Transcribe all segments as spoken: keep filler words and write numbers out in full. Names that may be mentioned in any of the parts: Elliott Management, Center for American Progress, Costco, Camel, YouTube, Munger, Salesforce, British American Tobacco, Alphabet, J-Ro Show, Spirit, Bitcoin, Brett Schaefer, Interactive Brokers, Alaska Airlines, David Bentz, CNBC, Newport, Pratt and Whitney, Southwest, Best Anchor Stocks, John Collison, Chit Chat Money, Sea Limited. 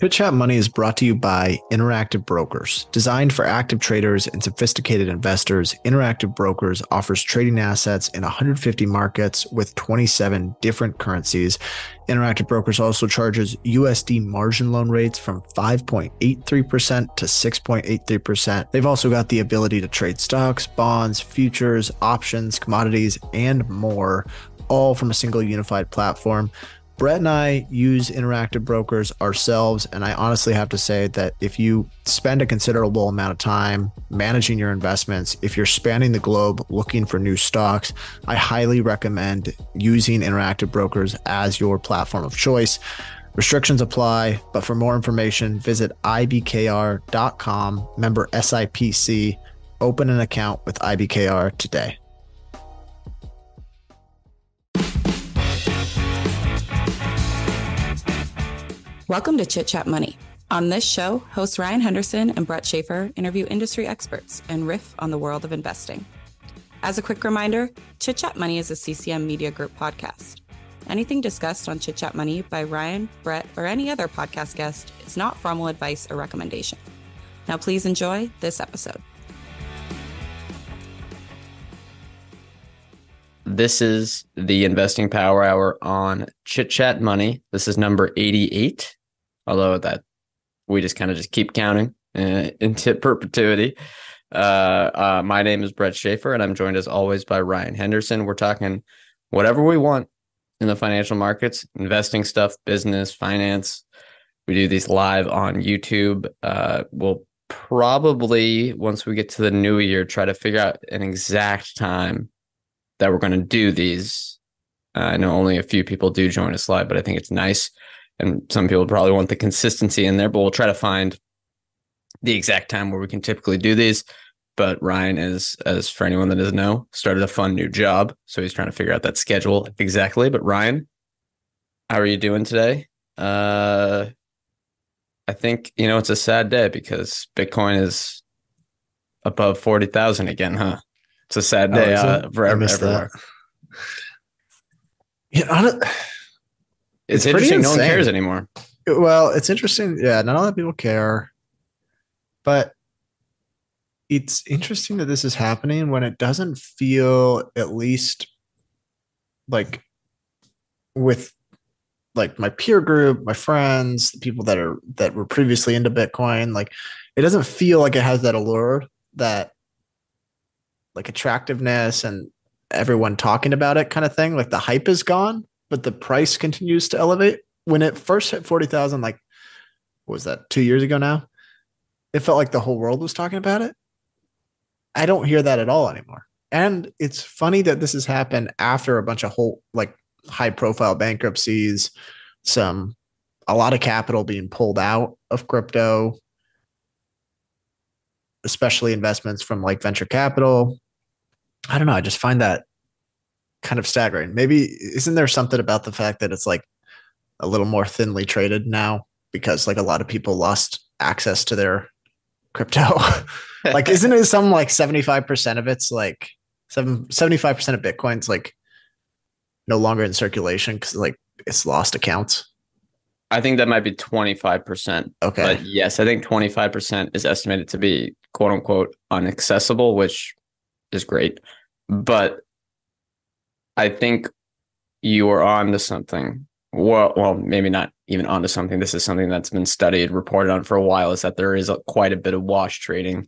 Chit Chat Money is brought to you by Interactive Brokers. Designed for active traders and sophisticated investors, Interactive Brokers offers trading assets in one hundred fifty markets with twenty-seven different currencies. Interactive Brokers also charges U S D margin loan rates from five point eight three percent to six point eight three percent. They've also got the ability to trade stocks, bonds, futures, options, commodities, and more, all from a single unified platform. Brett and I use Interactive Brokers ourselves, and I honestly have to say that if you spend a considerable amount of time managing your investments, if you're spanning the globe looking for new stocks, I highly recommend using Interactive Brokers as your platform of choice. Restrictions apply, but for more information, visit I B K R dot com, member S I P C, open an account with I B K R today. Welcome to Chit Chat Money. On this show, hosts Ryan Henderson and Brett Schaefer interview industry experts and riff on the world of investing. As a quick reminder, Chit Chat Money is a C C M Media Group podcast. Anything discussed on Chit Chat Money by Ryan, Brett, or any other podcast guest is not formal advice or recommendation. Now please enjoy this episode. This is the Investing Power Hour on Chit Chat Money. This is number eighty-eight. Although that we just kind of just keep counting uh, into perpetuity. Uh, uh, my name is Brett Schaefer, and I'm joined as always by Ryan Henderson. We're talking whatever we want in the financial markets, investing stuff, business, finance. We do these live on YouTube. Uh, we'll probably, once we get to the new year, try to figure out an exact time that we're going to do these. Uh, I know only a few people do join us live, but I think it's nice. And some people probably want the consistency in there, but we'll try to find the exact time where we can typically do these. But Ryan is, as for anyone that doesn't know, started a fun new job. So he's trying to figure out that schedule exactly. But Ryan, how are you doing today? Uh, I think, you know, it's a sad day because Bitcoin is above forty thousand again, huh? It's a sad day oh, uh, for everyone. Yeah, I don't... It's, it's interesting. No one cares anymore. Well, it's interesting. Yeah, not a lot of people care. But it's interesting that this is happening when it doesn't feel, at least like with like my peer group, my friends, the people that are that were previously into Bitcoin, like it doesn't feel like it has that allure, that like attractiveness and everyone talking about it kind of thing. Like the hype is gone, but the price continues to elevate. When it first hit forty thousand, like, what was that, two years ago now? It felt like the whole world was talking about it. I don't hear that at all anymore. And it's funny that this has happened after a bunch of whole, like, high profile bankruptcies, some, a lot of capital being pulled out of crypto, especially investments from like venture capital. I don't know. I just find that kind of staggering. Maybe isn't there something about the fact that it's like a little more thinly traded now because like a lot of people lost access to their crypto? Like, isn't it some like seventy-five percent of it's like seven, seventy-five percent of Bitcoin's like no longer in circulation because like it's lost accounts? I think that might be twenty-five percent. Okay. But yes, I think twenty-five percent is estimated to be quote unquote unaccessible, which is great. But I think you are onto something. Well, well, maybe not even onto something. This is something that's been studied, reported on for a while, is that there is a, quite a bit of wash trading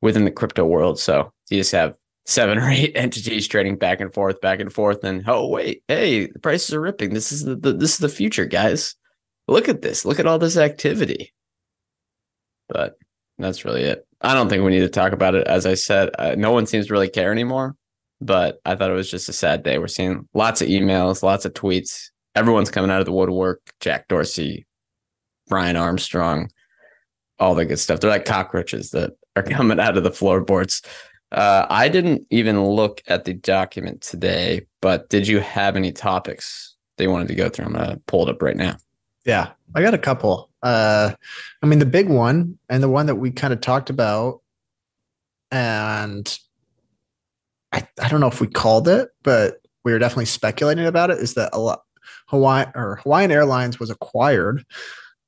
within the crypto world. So you just have seven or eight entities trading back and forth, back and forth. And oh, wait, hey, the prices are ripping. This is the, the this is the future, guys. Look at this. Look at all this activity. But that's really it. I don't think we need to talk about it. As I said, uh, no one seems to really care anymore. But I thought it was just a sad day. We're seeing lots of emails, lots of tweets. Everyone's coming out of the woodwork. Jack Dorsey, Brian Armstrong, all the good stuff. They're like cockroaches that are coming out of the floorboards. Uh, I didn't even look at the document today, but did you have any topics that you wanted to go through? I'm going to pull it up right now. Yeah, I got a couple. Uh, I mean, the big one and the one that we kind of talked about, and I, I don't know if we called it, but we were definitely speculating about it, is that a lot, Hawaii or Hawaiian Airlines was acquired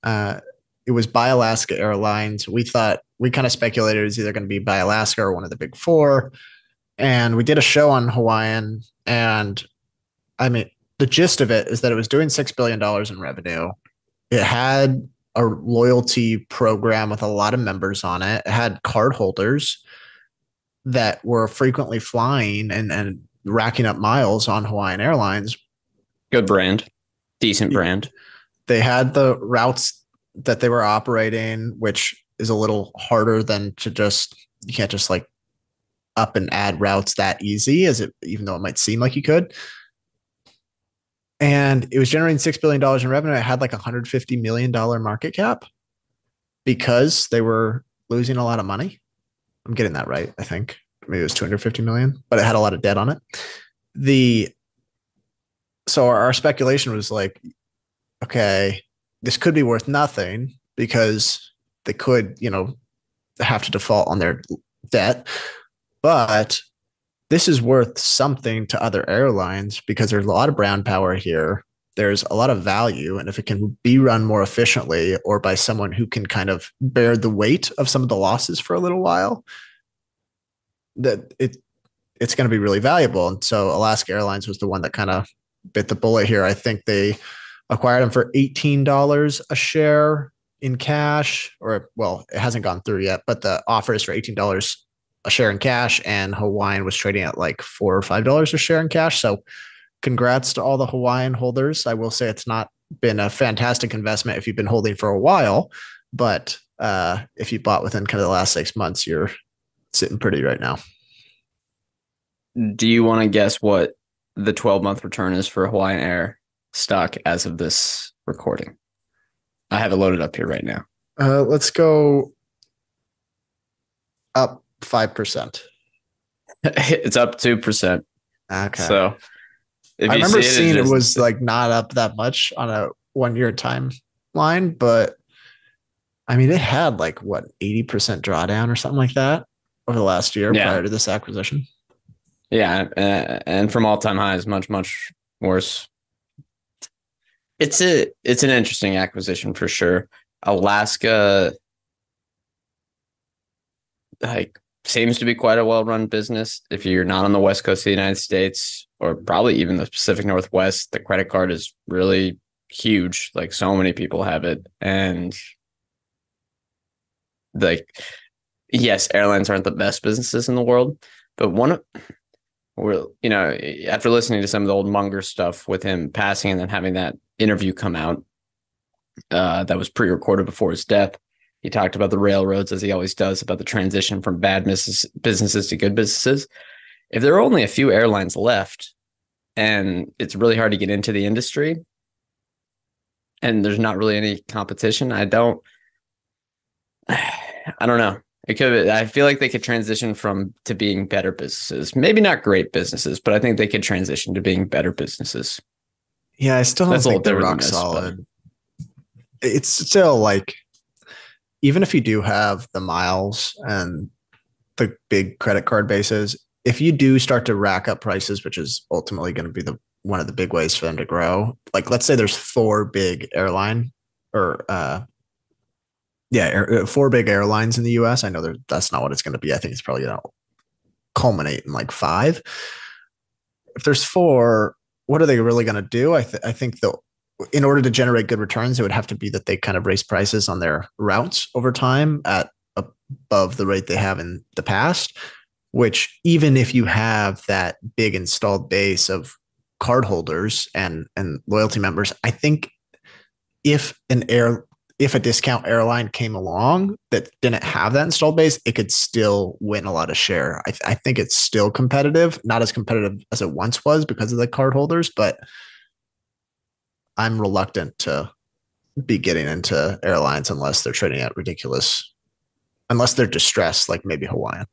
Uh, it was by Alaska Airlines. We thought, we kind of speculated it was either going to be by Alaska or one of the big four. And we did a show on Hawaiian. And I mean, the gist of it is that it was doing six billion dollars in revenue. It had a loyalty program with a lot of members on it. It had card holders that were frequently flying and, and racking up miles on Hawaiian Airlines. Good brand. Decent brand. They had the routes that they were operating, which is a little harder than to just, you can't just like up and add routes that easy, as it, even though it might seem like you could. And it was generating six billion dollars in revenue. It had like a one hundred fifty million dollars market cap because they were losing a lot of money. I'm getting that right, I think. Maybe it was two hundred fifty million dollars, but it had a lot of debt on it. The So our, our speculation was like, okay, this could be worth nothing because they could, you know, have to default on their debt. But this is worth something to other airlines because there's a lot of brand power here. There's a lot of value. And if it can be run more efficiently or by someone who can kind of bear the weight of some of the losses for a little while, that it it's going to be really valuable. And so Alaska Airlines was the one that kind of bit the bullet here. I think they acquired them for eighteen dollars a share in cash, or well, it hasn't gone through yet, but the offer is for eighteen dollars a share in cash, and Hawaiian was trading at like four or five dollars a share in cash. So congrats to all the Hawaiian holders. I will say it's not been a fantastic investment if you've been holding for a while, but uh, if you bought within kind of the last six months, you're sitting pretty right now. Do you want to guess what the twelve-month return is for Hawaiian Air stock as of this recording? I have it loaded up here right now. Uh, let's go up five percent. It's up two percent. Okay. So if I remember see seeing it, it just, was like not up that much on a one-year timeline, but I mean, it had like what, eighty percent drawdown or something like that over the last year yeah. prior to this acquisition. Yeah. Uh, and from all-time highs, much, much worse. It's a it's an interesting acquisition for sure. Alaska like seems to be quite a well-run business. If you're not on the West Coast of the United States, or probably even the Pacific Northwest, the credit card is really huge. Like so many people have it. And like, yes, airlines aren't the best businesses in the world, but one of we're, you know, after listening to some of the old Munger stuff with him passing and then having that interview come out uh, that was pre-recorded before his death, he talked about the railroads, as he always does, about the transition from bad mis- businesses to good businesses. If there are only a few airlines left and it's really hard to get into the industry and there's not really any competition, I don't, I don't know. It could. I feel like they could transition from to being better businesses. Maybe not great businesses, but I think they could transition to being better businesses. Yeah, I still don't That's think they're rock this, solid. It's still like, even if you do have the miles and the big credit card bases, if you do start to rack up prices, which is ultimately going to be the one of the big ways for them to grow. Like, let's say there's four big airline or. Uh, Yeah, four big airlines in the U S. I know that's not what it's going to be. I think it's probably going to culminate in like five. If there's four, what are they really going to do? I, th- I think they'll, in order to generate good returns, it would have to be that they kind of raise prices on their routes over time at above the rate they have in the past, which even if you have that big installed base of cardholders and, and loyalty members, I think if an air If a discount airline came along that didn't have that installed base, it could still win a lot of share. I, th- I think it's still competitive, not as competitive as it once was because of the cardholders, but I'm reluctant to be getting into airlines unless they're trading at ridiculous, unless they're distressed, like maybe Hawaiian.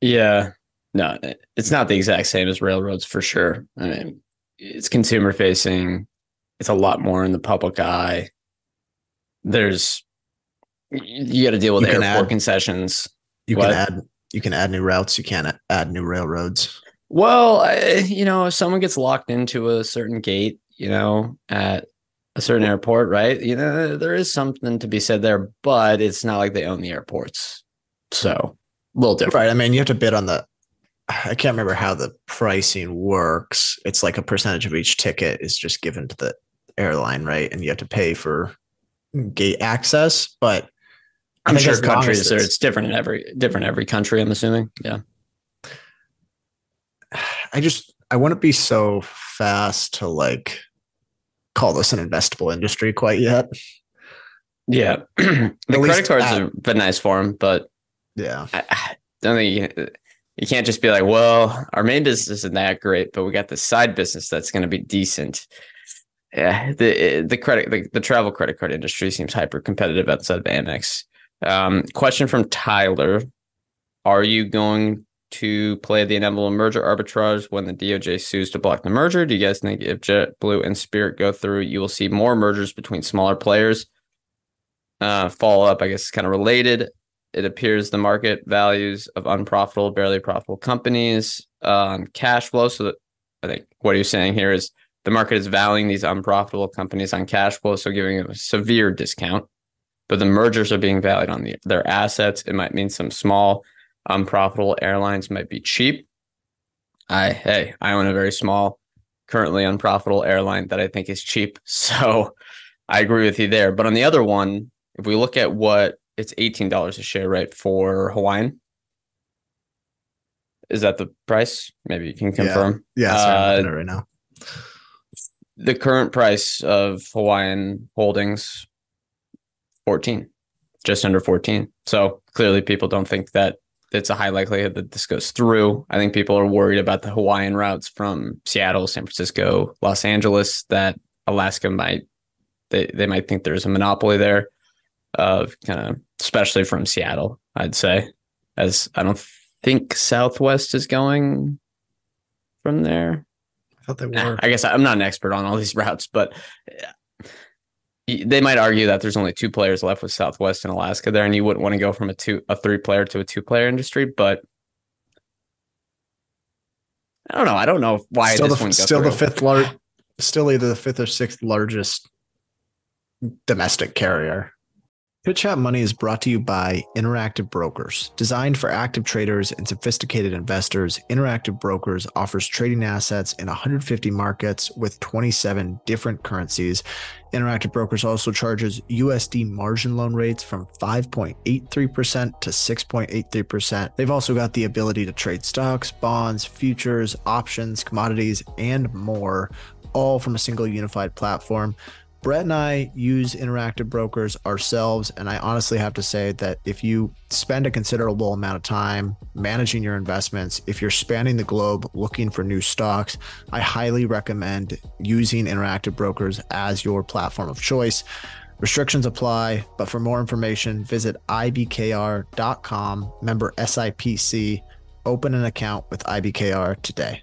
Yeah, no, it's not the exact same as railroads for sure. I mean, it's consumer facing. It's a lot more in the public eye. There's, you got to deal with airport add, concessions. You what? can add, you can add new routes. You can't add new railroads. Well, I, you know, if someone gets locked into a certain gate, you know, at a a certain airport, right? You know, there is something to be said there, but it's not like they own the airports. So a little different. Right. I mean, you have to bid on the, I can't remember how the pricing works. It's like a percentage of each ticket is just given to the airline, right? And you have to pay for gate access, but I'm sure countries are, it's different in every different every country, I'm assuming. Yeah. I just, I wouldn't be so fast to like call this an investable industry quite yet. Yeah. The credit cards at, have been nice for them, but yeah, I, I don't think you, you can't just be like, well, our main business isn't that great, but we got this side business that's going to be decent. Yeah, the the credit the, the travel credit card industry seems hyper competitive outside of Amex. Um, question from Tyler: are you going to play the inevitable merger arbitrage when the D O J sues to block the merger? Do you guys think if JetBlue and Spirit go through, you will see more mergers between smaller players? Uh, follow up, I guess, is kind of related. It appears the market values of unprofitable, barely profitable companies on um, cash flow. So that, I think what you're saying here is the market is valuing these unprofitable companies on cash flow, so giving them a severe discount. But the mergers are being valued on the, their assets. It might mean some small unprofitable airlines might be cheap. I hey, I own a very small, currently unprofitable airline that I think is cheap. So I agree with you there. But on the other one, if we look at what it's eighteen dollars a share, right, for Hawaiian. Is that the price? Maybe you can confirm. Yeah, yeah sorry, I'm uh, right now. The current price of Hawaiian Holdings, fourteen, just under fourteen. So clearly people don't think that it's a high likelihood that this goes through. I think people are worried about the Hawaiian routes from Seattle, San Francisco, Los Angeles, that Alaska might, they, they might think there's a monopoly there of kind of, especially from Seattle, I'd say, as I don't think Southwest is going from there. They were. I guess I'm not an expert on all these routes, but they might argue that there's only two players left with Southwest and Alaska there, and you wouldn't want to go from a two, a three player to a two player industry. But I don't know. I don't know why still this the, one goes still through. the fifth large, still either the fifth or sixth largest domestic carrier. Chit Chat Money is brought to you by Interactive Brokers. Designed for active traders and sophisticated investors, Interactive Brokers offers trading assets in one hundred fifty markets with twenty-seven different currencies. Interactive Brokers also charges U S D margin loan rates from five point eight three percent to six point eight three percent. They've also got the ability to trade stocks, bonds, futures, options, commodities, and more, all from a single unified platform. Brett and I use Interactive Brokers ourselves, and I honestly have to say that if you spend a considerable amount of time managing your investments, if you're spanning the globe looking for new stocks, I highly recommend using Interactive Brokers as your platform of choice. Restrictions apply, but for more information, visit I B K R dot com, member S I P C, open an account with I B K R today.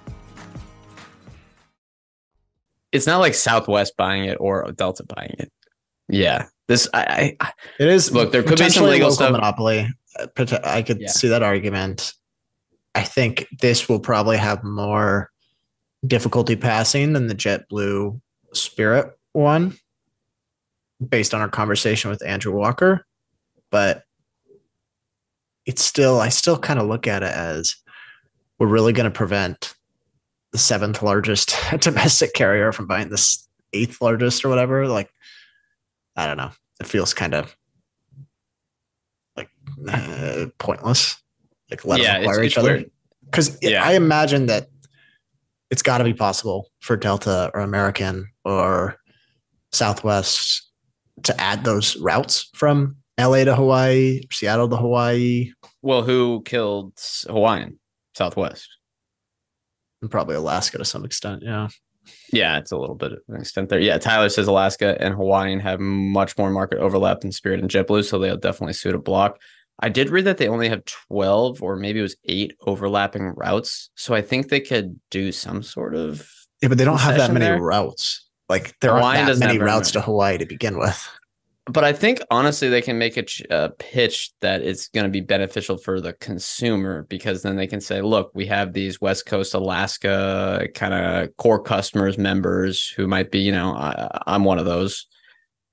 It's not like Southwest buying it or Delta buying it. Yeah, this I, I it is. Look, there could be some legal stuff. Monopoly. I could yeah. see that argument. I think this will probably have more difficulty passing than the JetBlue Spirit one, based on our conversation with Andrew Walker. But it's still, I still kind of look at it as we're really going to prevent the seventh largest domestic carrier from buying this eighth largest or whatever. Like, I don't know. It feels kind of like uh, pointless. Like, let yeah, them acquire it's, each it's other. Because yeah. I imagine that it's got to be possible for Delta or American or Southwest to add those routes from L A to Hawaii, Seattle to Hawaii. Well, who killed Hawaiian? Southwest. And probably Alaska to some extent, yeah. Yeah, it's a little bit of an extent there. Yeah, Tyler says Alaska and Hawaiian have much more market overlap than Spirit and JetBlue, so they'll definitely suit a block. I did read that they only have twelve or maybe it was eight overlapping routes, so I think they could do some sort of... Yeah, but they don't have that many there. routes. Like, there Hawaiian aren't that many routes to Hawaii to begin with. But I think, honestly, they can make a ch- uh, pitch that it's going to be beneficial for the consumer, because then they can say, look, we have these West Coast Alaska kind of core customers, members who might be, you know, I, I'm one of those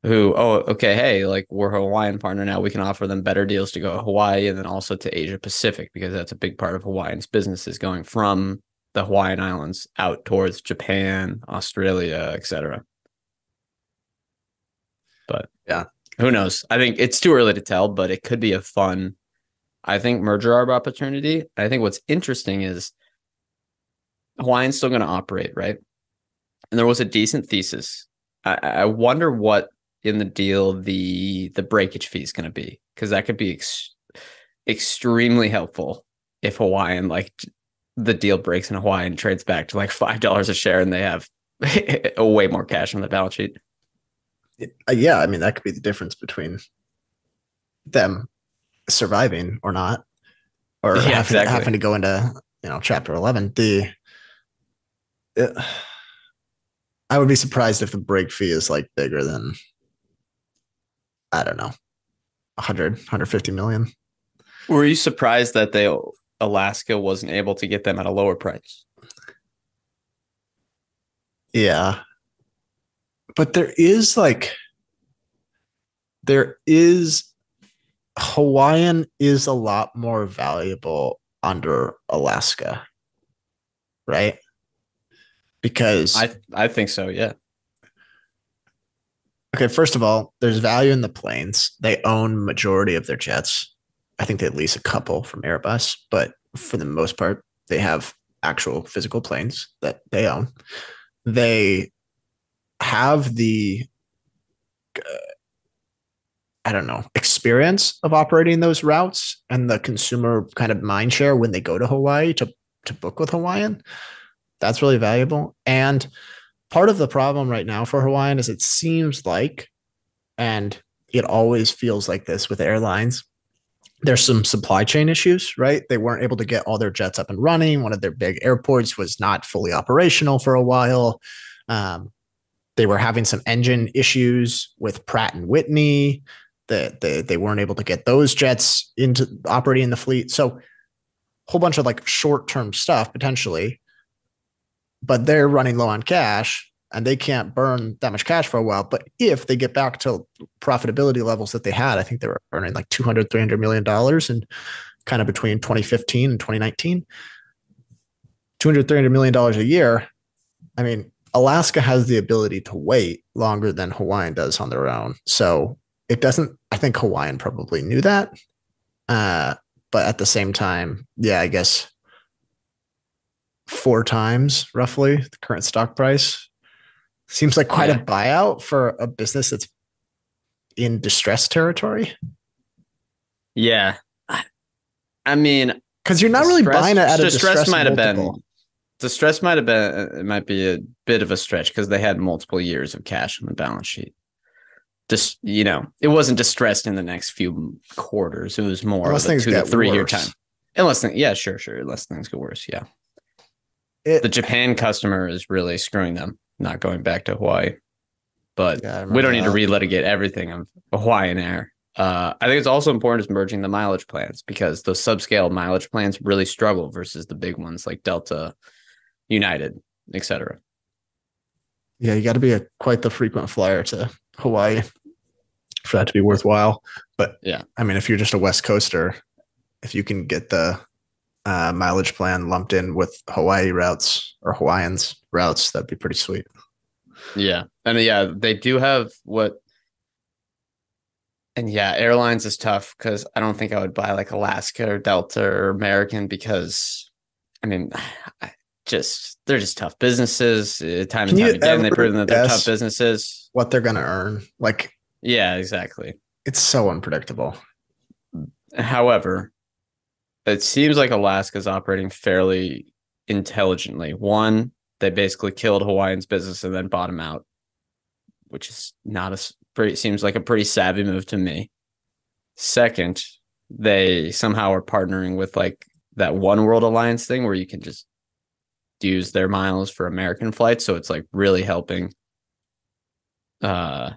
who, oh, okay, hey, like, we're a Hawaiian partner now. We can offer them better deals to go to Hawaii and then also to Asia Pacific, because that's a big part of Hawaiian's business is going from the Hawaiian Islands out towards Japan, Australia, et cetera. But yeah, who knows? I think it's too early to tell, but it could be a fun, I think, merger arb opportunity. I think what's interesting is Hawaiian's still going to operate, right? And there was a decent thesis. I, I wonder what in the deal the the breakage fee is going to be, because that could be ex- extremely helpful if Hawaiian, like, the deal breaks in Hawaiian trades back to like five dollars a share and they have way more cash on the balance sheet. Yeah, I mean, that could be the difference between them surviving or not, or yeah, having, exactly. having to go into, you know, Chapter eleven. The it, I would be surprised if the break fee is like bigger than, I don't know, one hundred, one hundred fifty million. Were you surprised that they Alaska wasn't able to get them at a lower price? Yeah. But there is like, there is, Hawaiian is a lot more valuable under Alaska, right? Because I I think so, yeah. Okay, first of all, there's value in the planes. They own majority of their jets. I think they lease a couple from Airbus, but for the most part, they have actual physical planes that they own. They have the, uh, I don't know, experience of operating those routes and the consumer kind of mind share when they go to Hawaii to, to book with Hawaiian. That's really valuable. And part of the problem right now for Hawaiian is it seems like, and it always feels like this with airlines, there's some supply chain issues, right? They weren't able to get all their jets up and running. One of their big airports was not fully operational for a while. Um, They were having some engine issues with Pratt and Whitney. That they, they weren't able to get those jets into operating in the fleet. So a whole bunch of like short-term stuff potentially, but they're running low on cash and they can't burn that much cash for a while. But if they get back to profitability levels that they had, I think they were earning like two hundred, three hundred million dollars and kind of between twenty fifteen and twenty nineteen, two hundred, three hundred million dollars a year. I mean, Alaska has the ability to wait longer than Hawaiian does on their own. So it doesn't, I think Hawaiian probably knew that. Uh, but at the same time, yeah, I guess four times roughly the current stock price seems like quite yeah. a buyout for a business that's in distress territory. Yeah. I, I mean, because you're not really buying it at a distress might have been. Distress might have been, it might be a bit of a stretch because they had multiple years of cash on the balance sheet. Just, you know, it wasn't distressed in the next few quarters. It was more of a two to three year time. Unless, yeah, sure, sure. Unless things get worse. Yeah. It, the Japan customer is really screwing them, not going back to Hawaii. But yeah, we don't need that. to relitigate everything of Hawaiian Air. Uh, I think it's also important is merging the mileage plans, because those subscale mileage plans really struggle versus the big ones like Delta, United, et cetera. Yeah, you got to be a quite the frequent flyer to Hawaii for that to be worthwhile. But yeah, I mean, if you're just a West Coaster, if you can get the uh, mileage plan lumped in with Hawaii routes or Hawaiian's routes, that'd be pretty sweet. Yeah, and yeah, they do have what. And yeah, airlines is tough because I don't think I would buy like Alaska or Delta or American because, I mean, I, just they're just tough businesses. Uh, time and time again, they've proven that they're tough businesses. What they're gonna earn, like yeah, exactly. It's so unpredictable. However, it seems like Alaska's operating fairly intelligently. One, They basically killed Hawaiian's business and then bought him out, which is not a pretty, seems like a pretty savvy move to me. Second, they somehow are partnering with like that One World Alliance thing where you can just use their miles for American flights. So it's like really helping uh,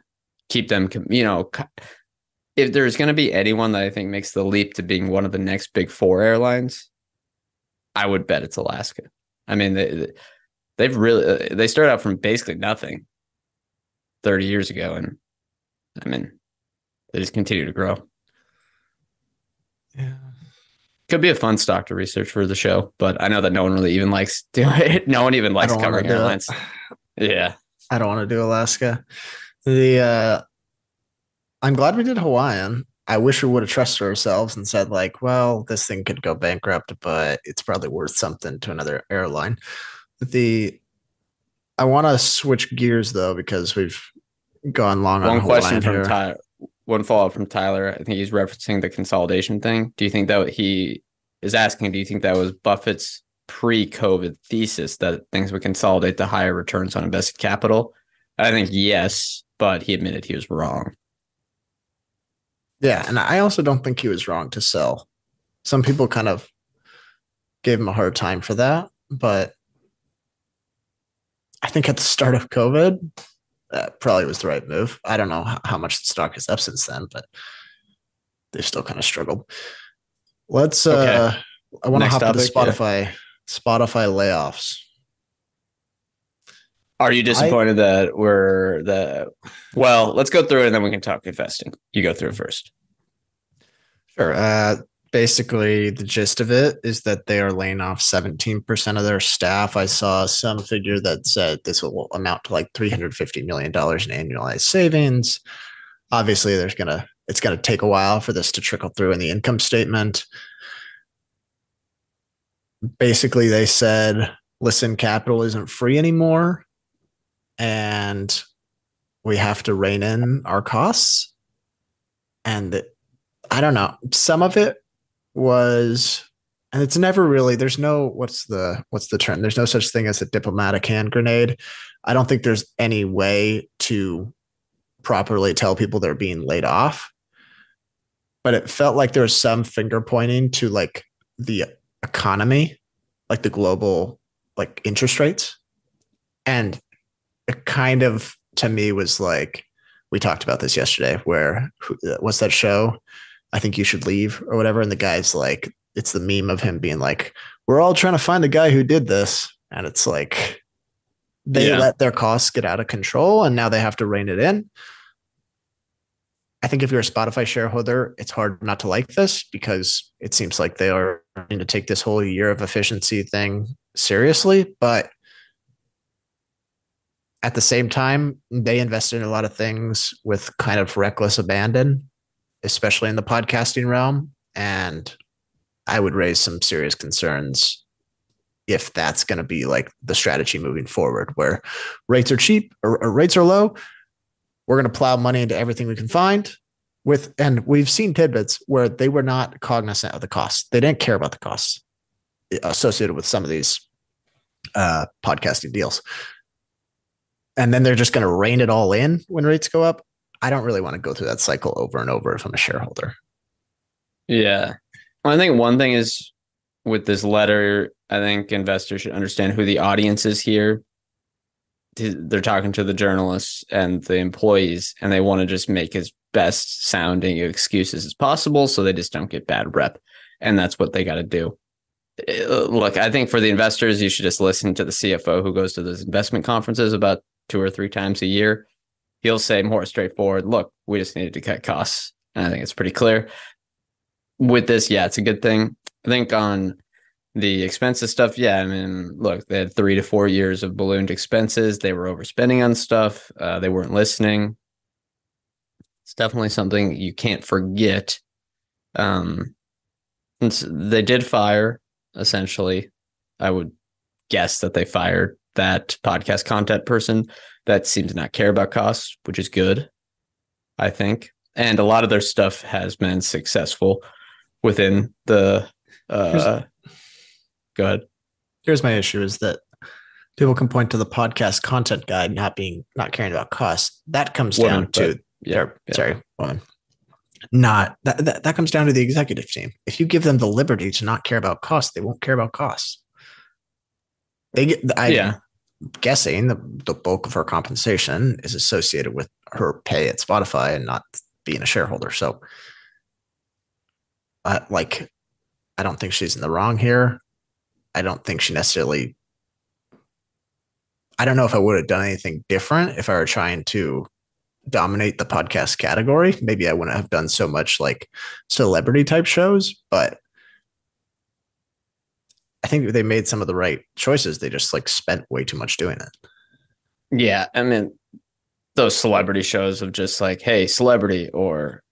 keep them, you know, if there's going to be anyone that I think makes the leap to being one of the next big four airlines, I would bet it's Alaska. I mean, they, they've really, they started out from basically nothing thirty years ago. And I mean, they just continue to grow. Yeah. Could be a fun stock to research for the show, but I know that no one really even likes doing it. No one even likes covering airlines. Yeah. I don't want to do Alaska. The, uh, I'm glad we did Hawaiian. I wish we would have trusted ourselves and said like, well, this thing could go bankrupt, but it's probably worth something to another airline. The, I want to switch gears though, because we've gone long on Hawaiian. One question from Tyler. One follow-up from Tyler. I think he's referencing the consolidation thing. Do you think that he is asking, do you think that was Buffett's pre-COVID thesis that things would consolidate to higher returns on invested capital? I think yes, but he admitted he was wrong. Yeah, and I also don't think he was wrong to sell. Some people kind of gave him a hard time for that, but I think at the start of COVID, that probably was the right move. I don't know how much the stock is up since then, but they've still kind of struggled. Let's, okay. uh, I want to hop topic, into Spotify, yeah. Spotify layoffs. Are you disappointed I, that we're the, well, let's go through it and then we can talk investing. You go through it first. Sure. Uh, basically the gist of it is that they are laying off seventeen percent of their staff. I saw some figure that said this will amount to like three hundred fifty million dollars in annualized savings. Obviously there's going to, it's going to take a while for this to trickle through in the income statement. Basically they said, listen, capital isn't free anymore. And we have to rein in our costs. And the, I don't know. Some of it was, and it's never really, there's no, what's the, what's the term? There's no such thing as a diplomatic hand grenade. I don't think there's any way to properly tell people they're being laid off, but it felt like there was some finger pointing to like the economy, like the global, like interest rates. And it kind of, to me, was like, we talked about this yesterday, where, what's that show? I Think You Should Leave or whatever. And the guy's like, it's the meme of him being like, we're all trying to find the guy who did this. And it's like, they yeah. let their costs get out of control and now they have to rein it in. I think if you're a Spotify shareholder, it's hard not to like this because it seems like they are going to take this whole year of efficiency thing seriously. But at the same time, they invested in a lot of things with kind of reckless abandon, especially in the podcasting realm. And I would raise some serious concerns if that's going to be like the strategy moving forward, where rates are cheap or, or rates are low. We're going to plow money into everything we can find with. And we've seen tidbits where they were not cognizant of the costs. They didn't care about the costs associated with some of these uh, podcasting deals. And then they're just going to rein it all in when rates go up. I don't really want to go through that cycle over and over if I'm a shareholder. Yeah. I think one thing is with this letter, I think investors should understand who the audience is here. They're talking to the journalists and the employees, and they want to just make as best sounding excuses as possible so they just don't get bad rep. And that's what they got to do. Look, I think for the investors, you should just listen to the C F O who goes to those investment conferences about two or three times a year. He'll say more straightforward, look, we just needed to cut costs. And I think it's pretty clear with this. Yeah, it's a good thing. I think on the expenses stuff. Yeah. I mean, look, they had three to four years of ballooned expenses. They were overspending on stuff. Uh, they weren't listening. It's definitely something you can't forget. Um, and so they did fire. Essentially, I would guess that they fired that podcast content person that seemed to not care about costs, which is good, I think. And a lot of their stuff has been successful within the. Uh, go ahead. Here's my issue: is that people can point to the podcast content guide not being not caring about cost. That comes woman, down to yeah, or, yeah. sorry, woman. Not that, that that comes down to the executive team. If you give them the liberty to not care about cost, they won't care about costs. They get. I'm yeah. guessing the, the bulk of her compensation is associated with her pay at Spotify and not being a shareholder. So, uh, like, I don't think she's in the wrong here. I don't think she necessarily. I don't know if I would have done anything different if I were trying to dominate the podcast category. Maybe I wouldn't have done so much like celebrity type shows, but I think they made some of the right choices. They just like spent way too much doing it. Yeah. I mean, those celebrity shows of just like, hey, celebrity or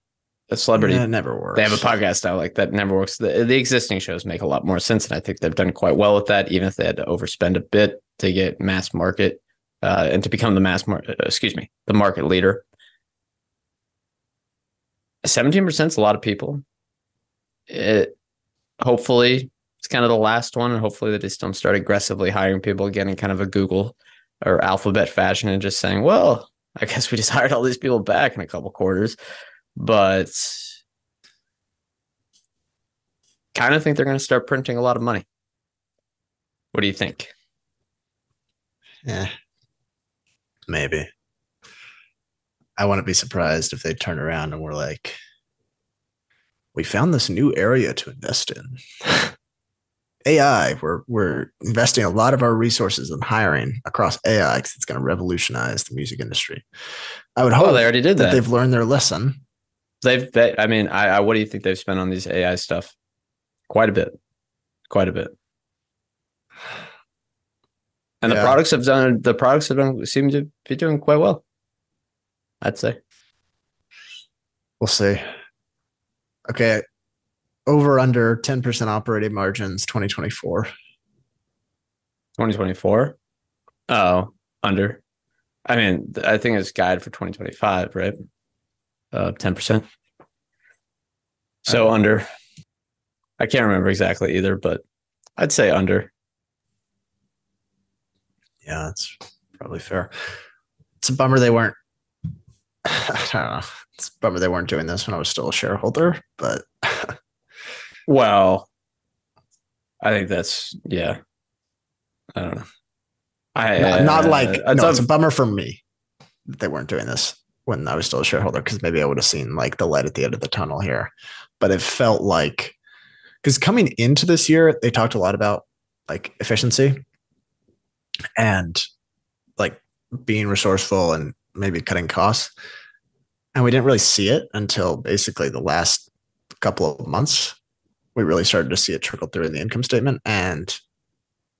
a celebrity. That never works. They have a podcast now, like that never works. The, the existing shows make a lot more sense. And I think they've done quite well with that, even if they had to overspend a bit to get mass market uh, and to become the mass market, excuse me, the market leader. seventeen percent is a lot of people. It hopefully it's kind of the last one, and hopefully they just don't start aggressively hiring people again in kind of a Google or Alphabet fashion and just saying, well, I guess we just hired all these people back in a couple quarters. But kind of think they're going to start printing a lot of money. What do you think? Yeah, maybe. I wouldn't be surprised if they turn around and we're like, we found this new area to invest in. A I, we're we're investing a lot of our resources in hiring across A I because it's going to revolutionize the music industry. I would hope oh, they already did that, that. They've learned their lesson. They've, they, I mean, I, I, what do you think they've spent on these A I stuff? Quite a bit, quite a bit. And yeah. the products have done. The products have done seem to be doing quite well. I'd say. We'll see. Okay. Over under ten percent operating margins twenty twenty-four. twenty twenty-four? Oh, under. I mean, I think it's guide for twenty twenty-five, right? Uh, ten percent. So okay. Under. I can't remember exactly either, but I'd say under. Yeah, that's probably fair. It's a bummer they weren't. I don't know. It's a bummer they weren't doing this when I was still a shareholder, but. Well, I think that's, yeah. I don't know. I no, Not like, uh, no, it's a bummer for me that they weren't doing this when I was still a shareholder, because maybe I would have seen like the light at the end of the tunnel here. But it felt like, because coming into this year, they talked a lot about like efficiency and like being resourceful and maybe cutting costs. And we didn't really see it until basically the last couple of months. We really started to see it trickle through in the income statement. And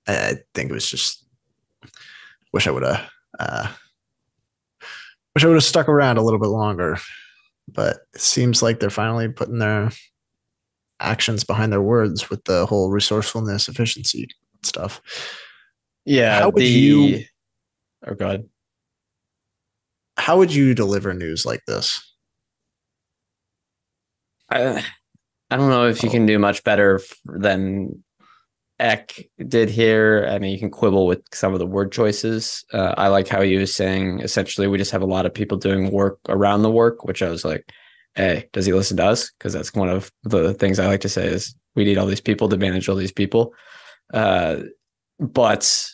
I think it was just, wish I would have, uh, wish I would have stuck around a little bit longer, but it seems like they're finally putting their actions behind their words with the whole resourcefulness, efficiency stuff. Yeah. How would the, you, oh God, how would you deliver news like this? I I don't know if you can do much better than Eck did here. I mean, you can quibble with some of the word choices. Uh, I like how he was saying, essentially, we just have a lot of people doing work around the work, which I was like, hey, does he listen to us? Because that's one of the things I like to say is we need all these people to manage all these people. Uh, but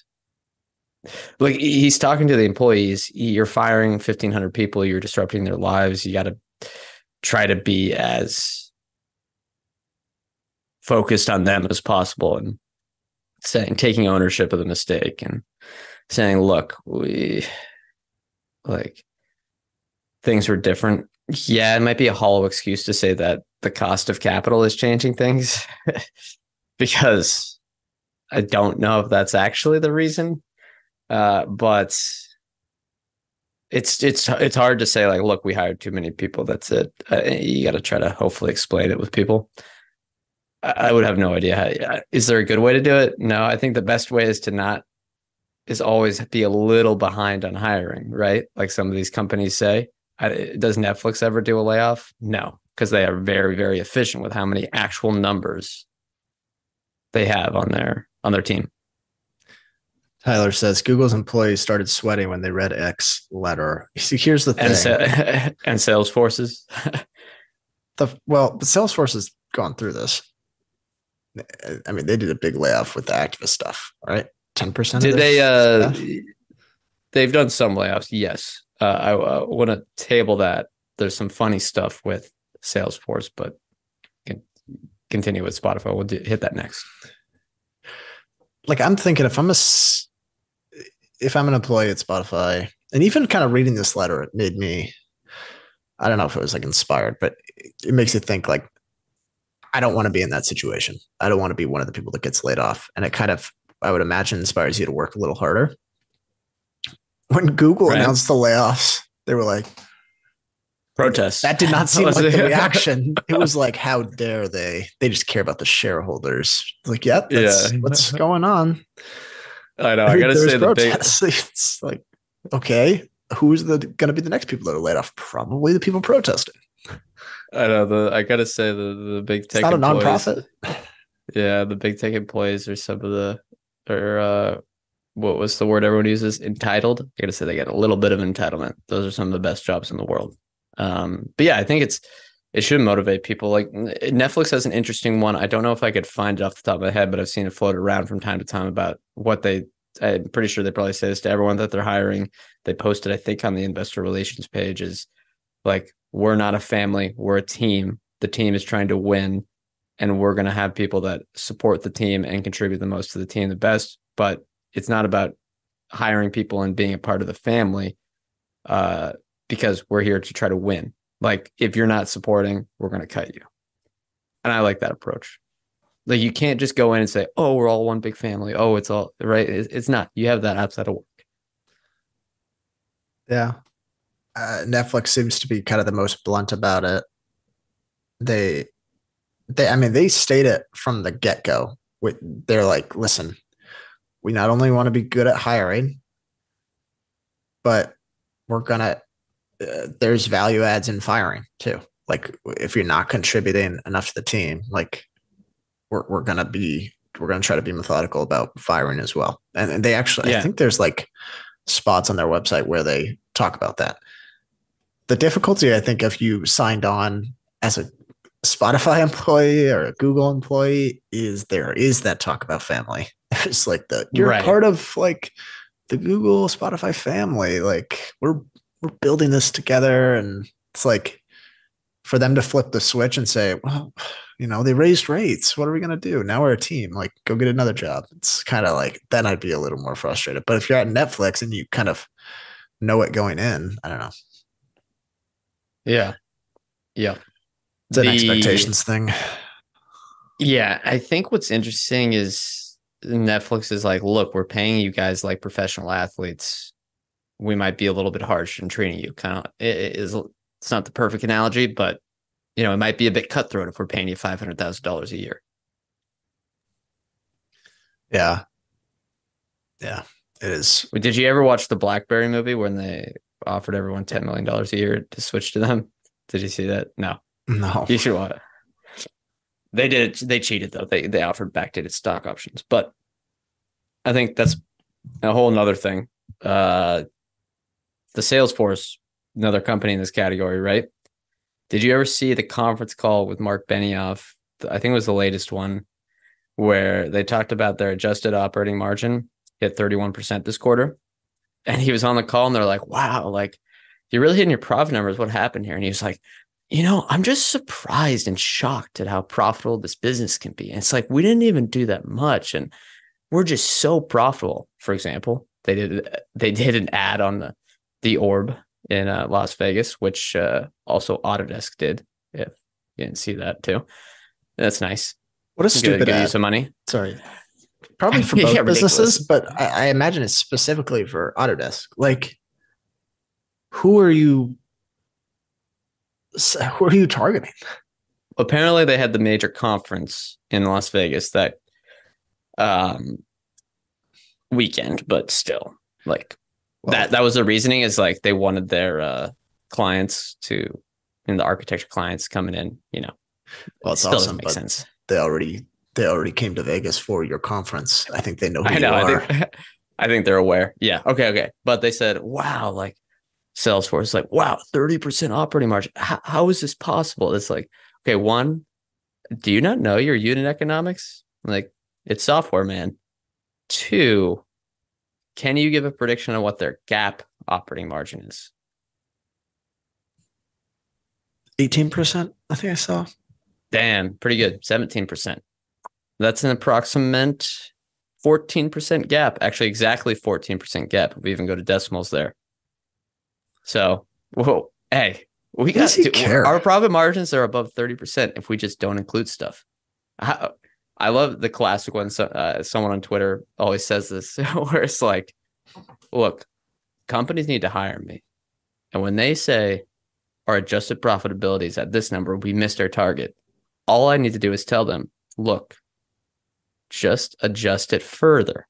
like he's talking to the employees. You're firing fifteen hundred people. You're disrupting their lives. You got to try to be as focused on them as possible and saying, taking ownership of the mistake and saying, look, we like things were different. Yeah. It might be a hollow excuse to say that the cost of capital is changing things because I don't know if that's actually the reason. Uh, but it's, it's, it's hard to say like, look, we hired too many people. That's it. Uh, you got to try to hopefully explain it with people. I would have no idea. How, is there a good way to do it? No, I think the best way is to not, is always be a little behind on hiring, right? Like some of these companies say, does Netflix ever do a layoff? No, because they are very, very efficient with how many actual numbers they have on their, on their team. Tyler says Google's employees started sweating when they read X letter. Here's the thing. And, so, and Salesforce's. the, well, Salesforce has gone through this. I mean, they did a big layoff with the activist stuff, right? ten percent. Did they? Uh, they've done some layoffs. Yes. Uh, I uh, want to table that. There's some funny stuff with Salesforce, but can continue with Spotify. We'll do, hit that next. Like, I'm thinking if I'm a, if I'm an employee at Spotify, and even kind of reading this letter, it made me, I don't know if it was like inspired, but it makes you think like, I don't want to be in that situation. I don't want to be one of the people that gets laid off. And it kind of, I would imagine, inspires you to work a little harder. When Google right. announced the layoffs, they were like, protest. That did not seem like the reaction. It was like, how dare they? They just care about the shareholders. Like, yep, that's yeah. what's going on. I know. I, I got to say protests. the big. It's like, okay, who's the going to be the next people that are laid off? Probably the people protesting. I know. The I got to say the the big tech. It's not a nonprofit. Yeah, the big tech employees are some of the or uh, what was the word everyone uses? Entitled. I got to say they get a little bit of entitlement. Those are some of the best jobs in the world. Um, but yeah, I think it's, it should motivate people. Like Netflix has an interesting one. I don't know if I could find it off the top of my head, but I've seen it float around from time to time about what they, I'm pretty sure they probably say this to everyone that they're hiring. They posted, I think on the investor relations page is like, we're not a family, we're a team. The team is trying to win and we're going to have people that support the team and contribute the most to the team the best, but it's not about hiring people and being a part of the family. Uh, Because we're here to try to win. Like, if you're not supporting, we're going to cut you. And I like that approach. Like, you can't just go in and say, oh, we're all one big family. Oh, it's all right. It's not. You have that outside of work. Yeah. Uh, Netflix seems to be kind of the most blunt about it. They, they, I mean, they state it from the get-go. They're like, listen, we not only want to be good at hiring, but we're going to, Uh, there's value adds in firing too. Like if you're not contributing enough to the team, like we're we're gonna be we're gonna try to be methodical about firing as well. And, and they actually, yeah. I think there's like spots on their website where they talk about that. The difficulty, I think, if you signed on as a Spotify employee or a Google employee, is there is that talk about family. It's like the you're right. part of like the Google Spotify family. Like we're. We're building this together. And it's like for them to flip the switch and say, well, you know, they raised rates. What are we going to do? Now we're a team, like go get another job. It's kind of like, then I'd be a little more frustrated. But if you're at Netflix and you kind of know it going in, I don't know. Yeah. Yeah. It's an the, expectations thing. Yeah. I think what's interesting is Netflix is like, look, we're paying you guys like professional athletes. We might be a little bit harsh in treating you. Kind of it is. It's not the perfect analogy, but you know, it might be a bit cutthroat if we're paying you five hundred thousand dollars a year. Yeah, yeah, it is. Did you ever watch the BlackBerry movie when they offered everyone ten million dollars a year to switch to them? Did you see that? No, no. You should watch it. They did it. They cheated though. They they offered backdated stock options, but I think that's a whole nother thing. Uh, The Salesforce, another company in this category, right? Did you ever see the conference call with Mark Benioff? I think it was the latest one where they talked about their adjusted operating margin hit thirty-one percent this quarter. And he was on the call and they're like, wow, like you're really hitting your profit numbers. What happened here? And he was like, you know, I'm just surprised and shocked at how profitable this business can be. And it's like, we didn't even do that much. And we're just so profitable. For example, they did, they did an ad on the, The Orb in uh, Las Vegas, which uh, also Autodesk did. If you didn't see that too, that's nice. What a stupid ad. Give you some money. Sorry, probably for both yeah, businesses, but I, I imagine it's specifically for Autodesk. Like, who are you? Who are you targeting? Apparently, they had the major conference in Las Vegas that um, weekend, but still, like. Well, that that was the reasoning is like they wanted their uh, clients to, and the architecture clients coming in, you know, well, it's it still awesome, doesn't make sense. They already, they already came to Vegas for your conference. I think they know who I know, you are. I think, I think they're aware. Yeah. Okay. Okay. But they said, wow, like Salesforce, like, wow, thirty percent operating margin. How, how is this possible? It's like, okay, one, do you not know your unit economics? Like, it's software, man. Two, can you give a prediction on what their gap operating margin is? eighteen percent, I think I saw. Damn, pretty good. seventeen percent. That's an approximate fourteen percent gap. Actually, exactly fourteen percent gap. We even go to decimals there. So, whoa, hey, we got to, our profit margins are above thirty percent if we just don't include stuff. I, I love the classic one. So, uh, someone on Twitter always says this, where it's like, look, companies need to hire me. And when they say our adjusted profitability is at this number, we missed our target. All I need to do is tell them, look, just adjust it further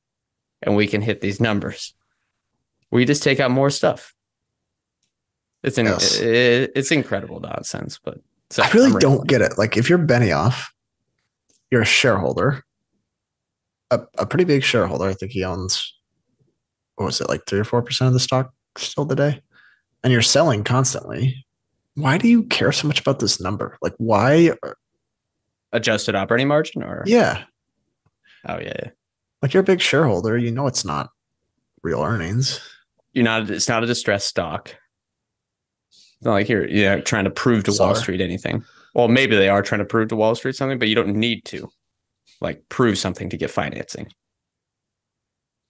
and we can hit these numbers. We just take out more stuff. It's in, yes. it, it, it's incredible nonsense, but so I really don't get it. Like, if you're Benioff, you're a shareholder, a, a pretty big shareholder. I think he owns, what was it, like three or four percent of the stock still today, and you're selling constantly. Why do you care so much about this number? Like, why are, adjusted operating margin or yeah, oh yeah, yeah, like you're a big shareholder. You know it's not real earnings. You're not. It's not a distressed stock. It's not like you're, you know, trying to prove to Sorry. Wall Street anything. Well, maybe they are trying to prove to Wall Street something, but you don't need to like prove something to get financing.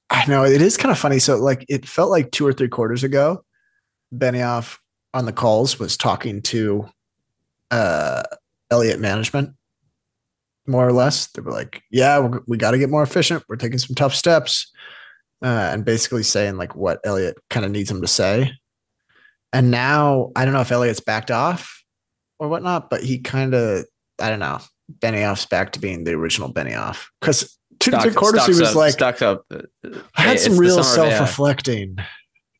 I know, it is kind of funny. So like, it felt like two or three quarters ago, Benioff on the calls was talking to uh, Elliott Management, more or less. They were like, yeah, we're, we got to get more efficient. We're taking some tough steps, uh, and basically saying like what Elliott kind of needs him to say. And now I don't know if Elliott's backed off or whatnot, but he kind of, I don't know, Benioff's back to being the original Benioff. Because two to three quarters, he was up, like, stuck up. I had some real self-reflecting.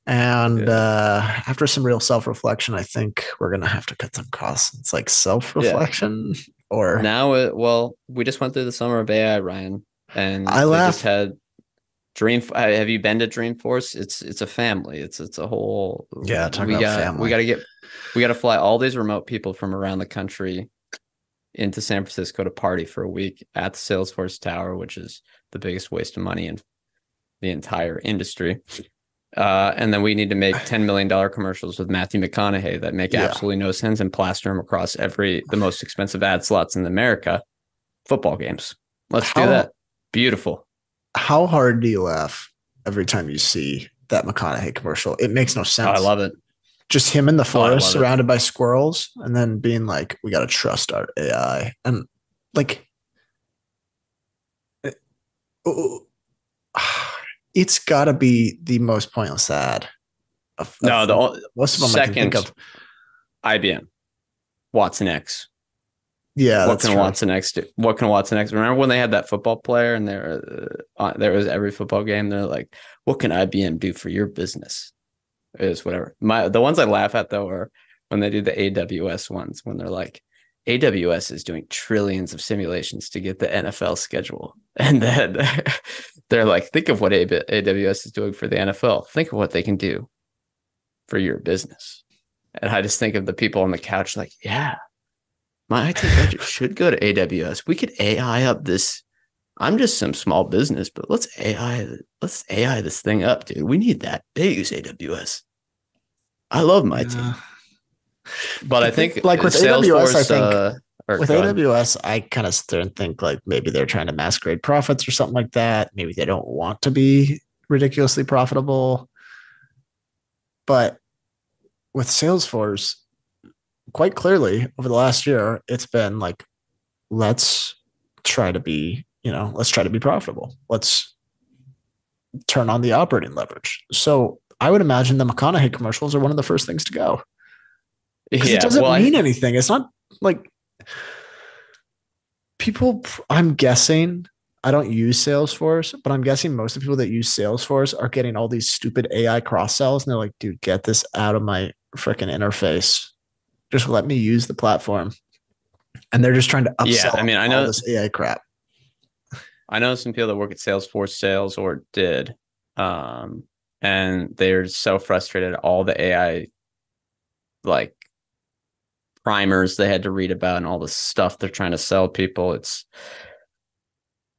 And yeah. uh, after some real self-reflection, I think we're going to have to cut some costs. It's like self-reflection yeah. or... Now, it, well, we just went through the summer of A I, Ryan. And I laughed. Just had Dream. Have you been to Dreamforce? It's it's a family. It's it's a whole. Yeah, talking about gotta, family. We got to get, we got to fly all these remote people from around the country into San Francisco to party for a week at the Salesforce Tower, which is the biggest waste of money in the entire industry. Uh, and then we need to make ten million dollars commercials with Matthew McConaughey that make yeah. absolutely no sense and plaster them across every the most expensive ad slots in America. Football games. Let's How? do that. Beautiful. How hard do you laugh every time you see that McConaughey commercial? It makes no sense. Oh, I love it. Just him in the forest, oh, surrounded it. by squirrels, and then being like, we got to trust our A I. And like, it, oh, it's got to be the most pointless ad. Of, no, of, the what's the second I can think of? I B M, Watson X. Yeah, what can true. Watson X do? What can Watson X? Remember when they had that football player and there, uh, there was every football game. They're like, "What can I B M do for your business?" Is whatever. My the ones I laugh at though are when they do the A W S ones when they're like, "A W S is doing trillions of simulations to get the N F L schedule," and then they're like, "Think of what A W S is doing for the N F L. Think of what they can do for your business." And I just think of the people on the couch like, "Yeah. My I T budget should go to A W S. We could A I up this. I'm just some small business, but let's A I let's A I this thing up, dude. We need that. They use A W S. I love my yeah. team, but I, I think, think like with Salesforce, A W S, I think uh, or, with A W S, I kind of sit and think like maybe they're trying to masquerade profits or something like that. Maybe they don't want to be ridiculously profitable, but with Salesforce, quite clearly over the last year, it's been like, let's try to be, you know, let's try to be profitable. Let's turn on the operating leverage. So I would imagine the McConaughey commercials are one of the first things to go. Because yeah, it doesn't well, mean I, anything. It's not like people, I'm guessing, I don't use Salesforce, but I'm guessing most of the people that use Salesforce are getting all these stupid A I cross sells. And they're like, dude, get this out of my freaking interface. Just let me use the platform. And they're just trying to upsell yeah, I mean, I know, all this A I crap. I know some people that work at Salesforce sales or did Um, and they're so frustrated at all the A I, like, primers they had to read about and all the stuff they're trying to sell people. It's,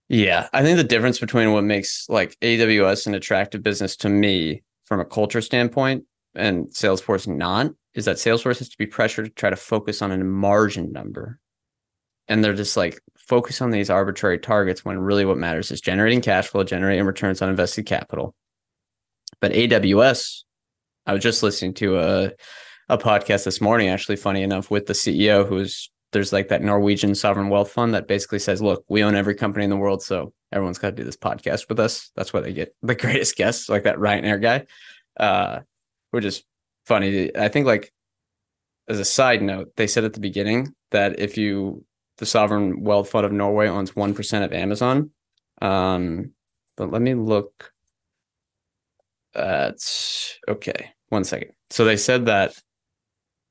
yeah, I think the difference between what makes like A W S an attractive business to me from a culture standpoint and Salesforce not, is that Salesforce has to be pressured to try to focus on a margin number. And they're just like, focus on these arbitrary targets when really what matters is generating cash flow, generating returns on invested capital. But A W S, I was just listening to a a podcast this morning, actually, funny enough, with the C E O, who's, there's like that Norwegian sovereign wealth fund that basically says, look, we own every company in the world, so everyone's got to do this podcast with us. That's why they get the greatest guests, like that Ryanair guy, uh, which is funny. I think, like, as a side note, they said at the beginning that if you, the sovereign wealth fund of Norway owns one percent of Amazon. Um, but let me look at, okay, one second. So they said that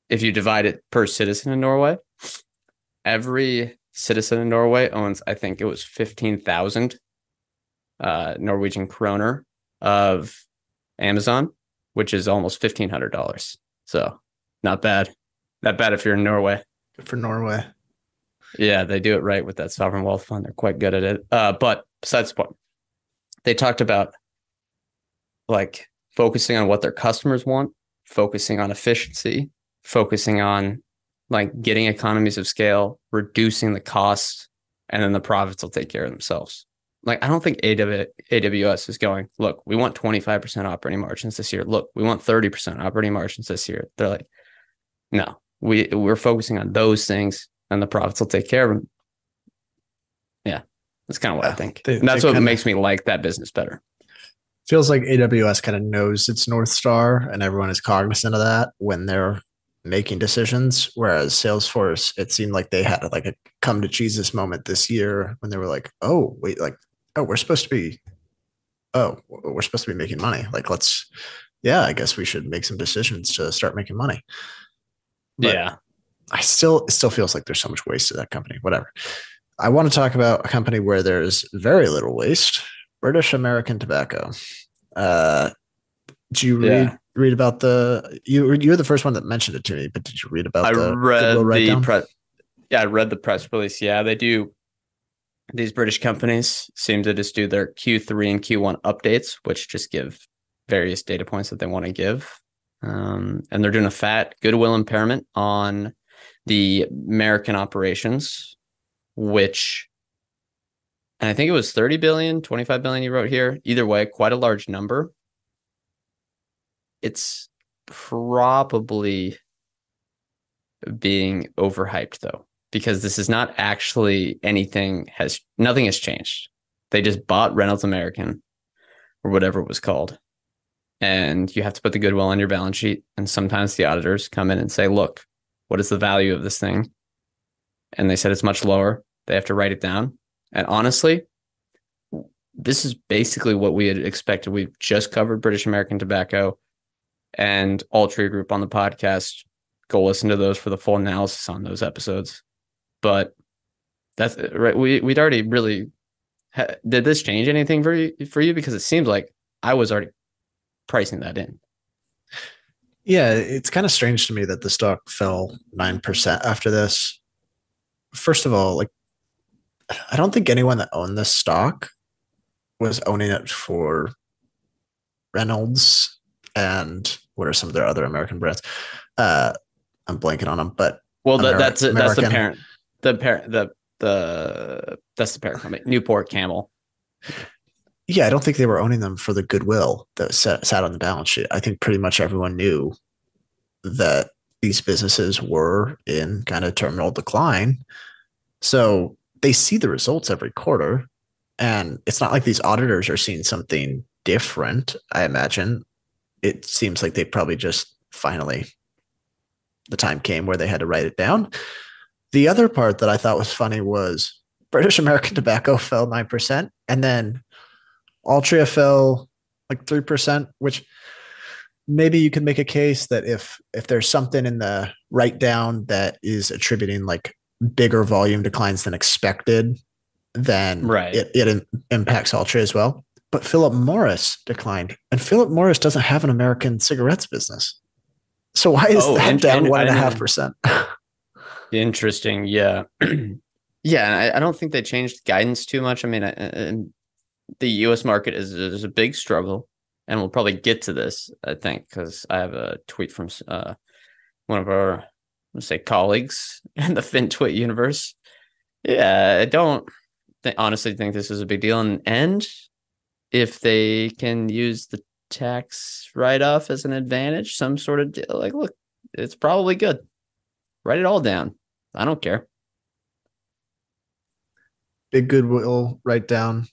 if you divide it per citizen in Norway, every citizen in Norway owns, I think it was fifteen thousand uh, Norwegian kroner of Amazon, which is almost fifteen hundred dollars. So not bad. Not bad if you're in Norway. Good for Norway. Yeah, they do it right with that sovereign wealth fund. They're quite good at it. Uh, but besides the point, they talked about like focusing on what their customers want, focusing on efficiency, focusing on like getting economies of scale, reducing the costs, and then the profits will take care of themselves. Like, I don't think A W S is going, look, we want twenty-five percent operating margins this year. Look, we want thirty percent operating margins this year. They're like, no, we, we're focusing on those things and the profits will take care of them. Yeah, that's kind of what yeah, I think. They, and that's what kinda makes me like that business better. Feels like A W S kind of knows its North Star and everyone is cognizant of that when they're making decisions, whereas Salesforce, it seemed like they had like a come to Jesus moment this year when they were like, oh wait, like, oh, we're supposed to be, oh, we're supposed to be making money. Like, let's, yeah, I guess we should make some decisions to start making money. But yeah. I still, it still feels like there's so much waste to that company, whatever. I want to talk about a company where there's very little waste, British American Tobacco. Uh, do you yeah. read? Read about the you you were the first one that mentioned it to me, but did you read about I the, read the press yeah I read the press release. Yeah, they do, these British companies seem to just do their Q three and Q one updates, which just give various data points that they want to give, um and they're doing a fat goodwill impairment on the American operations, which, and I think it was thirty billion, twenty-five billion you wrote here, either way, quite a large number. It's probably being overhyped, though, because this is not actually anything has nothing has changed. They just bought Reynolds American or whatever it was called. And you have to put the goodwill on your balance sheet. And sometimes the auditors come in and say, look, what is the value of this thing? And they said it's much lower. They have to write it down. And honestly, this is basically what we had expected. We've just covered British American Tobacco and Altria Group on the podcast. Go listen to those for the full analysis on those episodes. But that's right. We, we'd already really ha- did this change anything for you, for you? Because it seems like I was already pricing that in. Yeah. It's kind of strange to me that the stock fell nine percent after this. First of all, like, I don't think anyone that owned this stock was owning it for Reynolds. And what are some of their other American brands? Uh, I'm blanking on them, but well, the, Ameri- that's a, that's the parent, the parent, the the that's the parent company, Newport Camel. Yeah, I don't think they were owning them for the goodwill that sat, sat on the balance sheet. I think pretty much everyone knew that these businesses were in kind of terminal decline, so they see the results every quarter, and it's not like these auditors are seeing something different. I imagine. It seems like they probably just finally, the time came where they had to write it down. The other part that I thought was funny was British American Tobacco fell nine percent and then Altria fell like three percent, which maybe you can make a case that if, if there's something in the write down that is attributing like bigger volume declines than expected, then right. it, it impacts Altria as well. but Philip Morris declined, and Philip Morris doesn't have an American cigarettes business. So why is oh, that and, down and, one and a half percent? Interesting. Yeah. Yeah. I, I don't think they changed guidance too much. I mean, I, I, the U S market is, is a big struggle, and we'll probably get to this, I think, because I have a tweet from uh, one of our, let's say, colleagues in the FinTwit universe. Yeah. I don't th- honestly think this is a big deal. And, and if they can use the tax write-off as an advantage, some sort of deal, like, look, it's probably good. Write it all down. I don't care. Big goodwill write down,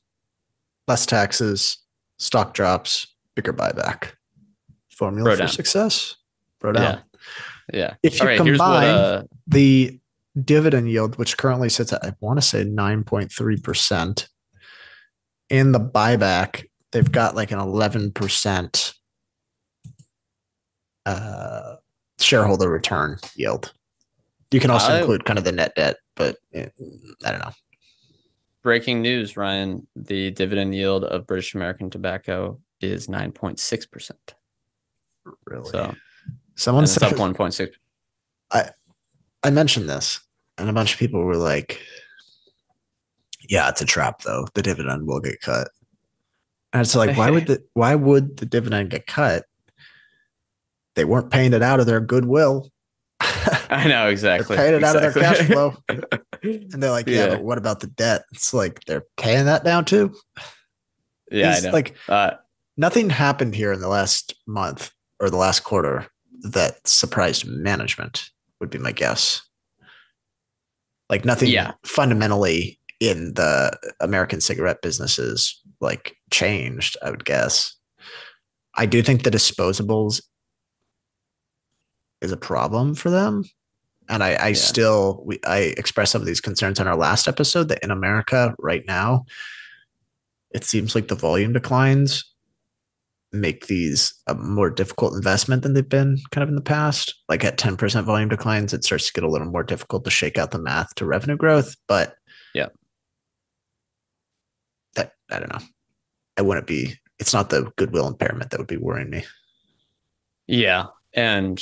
less taxes, stock drops, bigger buyback. Formula Bro for down. Success. Bro down. Yeah. yeah. If all you right, combine what, uh... the dividend yield, which currently sits at, I want to say, nine point three percent, and the buyback, they've got like an eleven percent uh, shareholder return yield. You can also uh, include kind of the net debt, but it, I don't know. Breaking news, Ryan. The dividend yield of British American Tobacco is nine point six percent. Really? So, someone said up one point six. I, I mentioned this, and a bunch of people were like, yeah, it's a trap, though. The dividend will get cut. And it's like, why would the why would the dividend get cut? They weren't paying it out of their goodwill. I know, exactly. They're paying it exactly. out of their cash flow. And they're like, yeah, yeah, but what about the debt? It's like, they're paying that down too. Yeah, it's I know. Like uh, nothing happened here in the last month or the last quarter that surprised management, would be my guess. Like nothing yeah. fundamentally in the American cigarette businesses like changed, I would guess. I do think the disposables is a problem for them. And I, I yeah. still, we, I expressed some of these concerns on our last episode that in America right now, it seems like the volume declines make these a more difficult investment than they've been kind of in the past. Like at ten percent volume declines, it starts to get a little more difficult to shake out the math to revenue growth. But yeah. That I don't know. I wouldn't be. It's not the goodwill impairment that would be worrying me. Yeah, and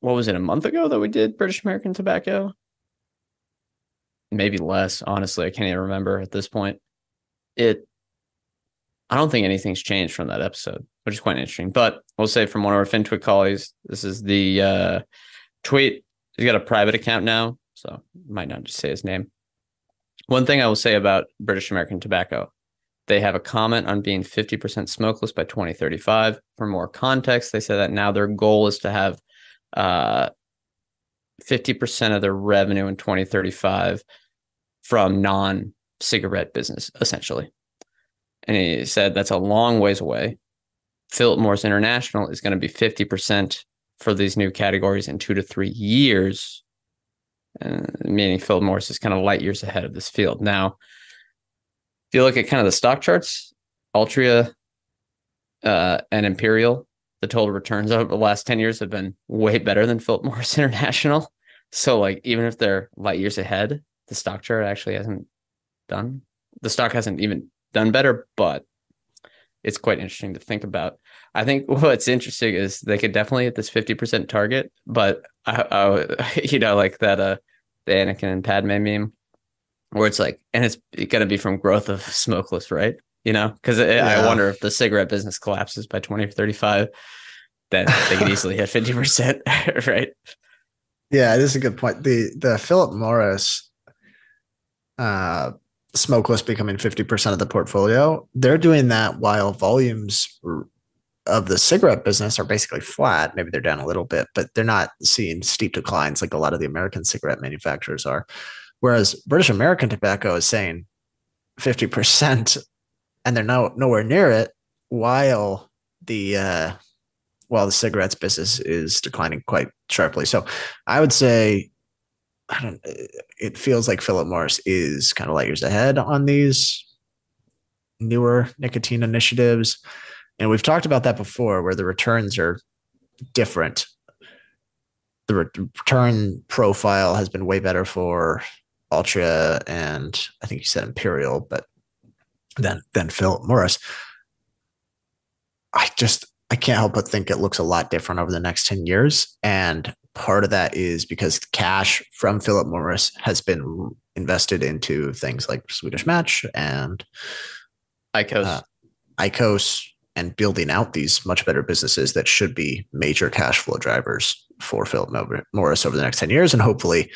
what was it a month ago that we did British American Tobacco? Maybe less. Honestly, I can't even remember at this point. It. I don't think anything's changed from that episode, which is quite interesting. But we'll say from one of our FinTwit colleagues, this is the uh, tweet. He's got a private account now, so might not just say his name. One thing I will say about British American Tobacco, they have a comment on being fifty percent smokeless by twenty thirty-five. For more context, they say that now their goal is to have uh, fifty percent of their revenue in twenty thirty-five from non-cigarette business, essentially. And he said that's a long ways away. Philip Morris International is going to be fifty percent for these new categories in two to three years. Uh, meaning Philip Morris is kind of light years ahead of this field. Now, if you look at kind of the stock charts, Altria uh, and Imperial, the total returns over the last ten years have been way better than Philip Morris International. So like, even if they're light years ahead, the stock chart actually hasn't done. The stock hasn't even done better, but it's quite interesting to think about. I think what's interesting is they could definitely hit this fifty percent target, but I, I, you know, like that uh, the Anakin and Padme meme, where it's like, and it's going to be from growth of smokeless, right? You know, because yeah. I wonder if the cigarette business collapses by twenty thirty-five, then they could easily hit fifty percent, right? Yeah, this is a good point. The the Philip Morris, uh, smokeless becoming fifty percent of the portfolio, they're doing that while volumes of the cigarette business are basically flat. Maybe they're down a little bit, but they're not seeing steep declines like a lot of the American cigarette manufacturers are. Whereas British American Tobacco is saying fifty percent and they're no, nowhere near it, while the uh, while the cigarettes business is declining quite sharply. So I would say, I don't, it feels like Philip Morris is kind of light years ahead on these newer nicotine initiatives. And we've talked about that before, where the returns are different. The re- return profile has been way better for Altria and I think you said Imperial, but than than Philip Morris. I just I can't help but think it looks a lot different over the next ten years. And part of that is because cash from Philip Morris has been invested into things like Swedish Match and Icos, uh, Icos, and building out these much better businesses that should be major cash flow drivers for Philip Morris over the next ten years. And hopefully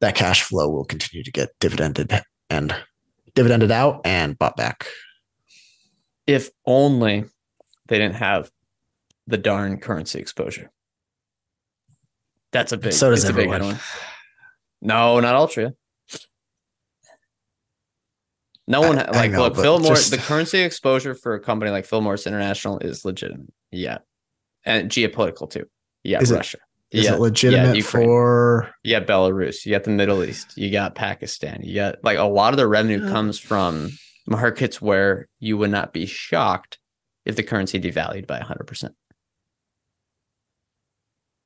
that cash flow will continue to get dividended and dividended out and bought back. If only they didn't have the darn currency exposure. That's a big, so does it's a big one. No, not Altria. No one, I, like, I know, look, Philip Morris, the currency exposure for a company like Philip Morris International is legitimate. Yeah. And geopolitical too. Yeah. Is Russia. It, is yeah, it legitimate yeah, for? Yeah. Belarus. You got the Middle East. You got Pakistan. You got like a lot of the revenue yeah. comes from markets where you would not be shocked if the currency devalued by one hundred percent.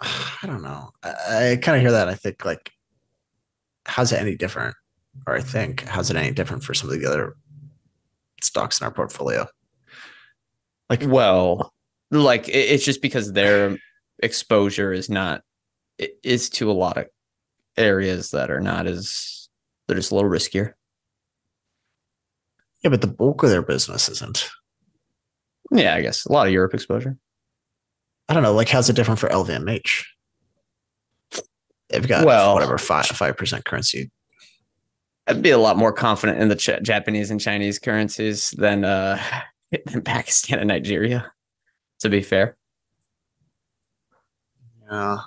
I don't know. I, I kind of hear that. I think, like, how's it any different? Or I think, how's it any different for some of the other stocks in our portfolio? Like, well, like it, it's just because their exposure is not, it is to a lot of areas that are not as, they're just a little riskier. Yeah, but the bulk of their business isn't. Yeah, I guess a lot of Europe exposure. I don't know. Like, how's it different for L V M H? They've got well, whatever five five percent currency. I'd be a lot more confident in the Ch- Japanese and Chinese currencies than uh, than Pakistan and Nigeria, to be fair. Yeah,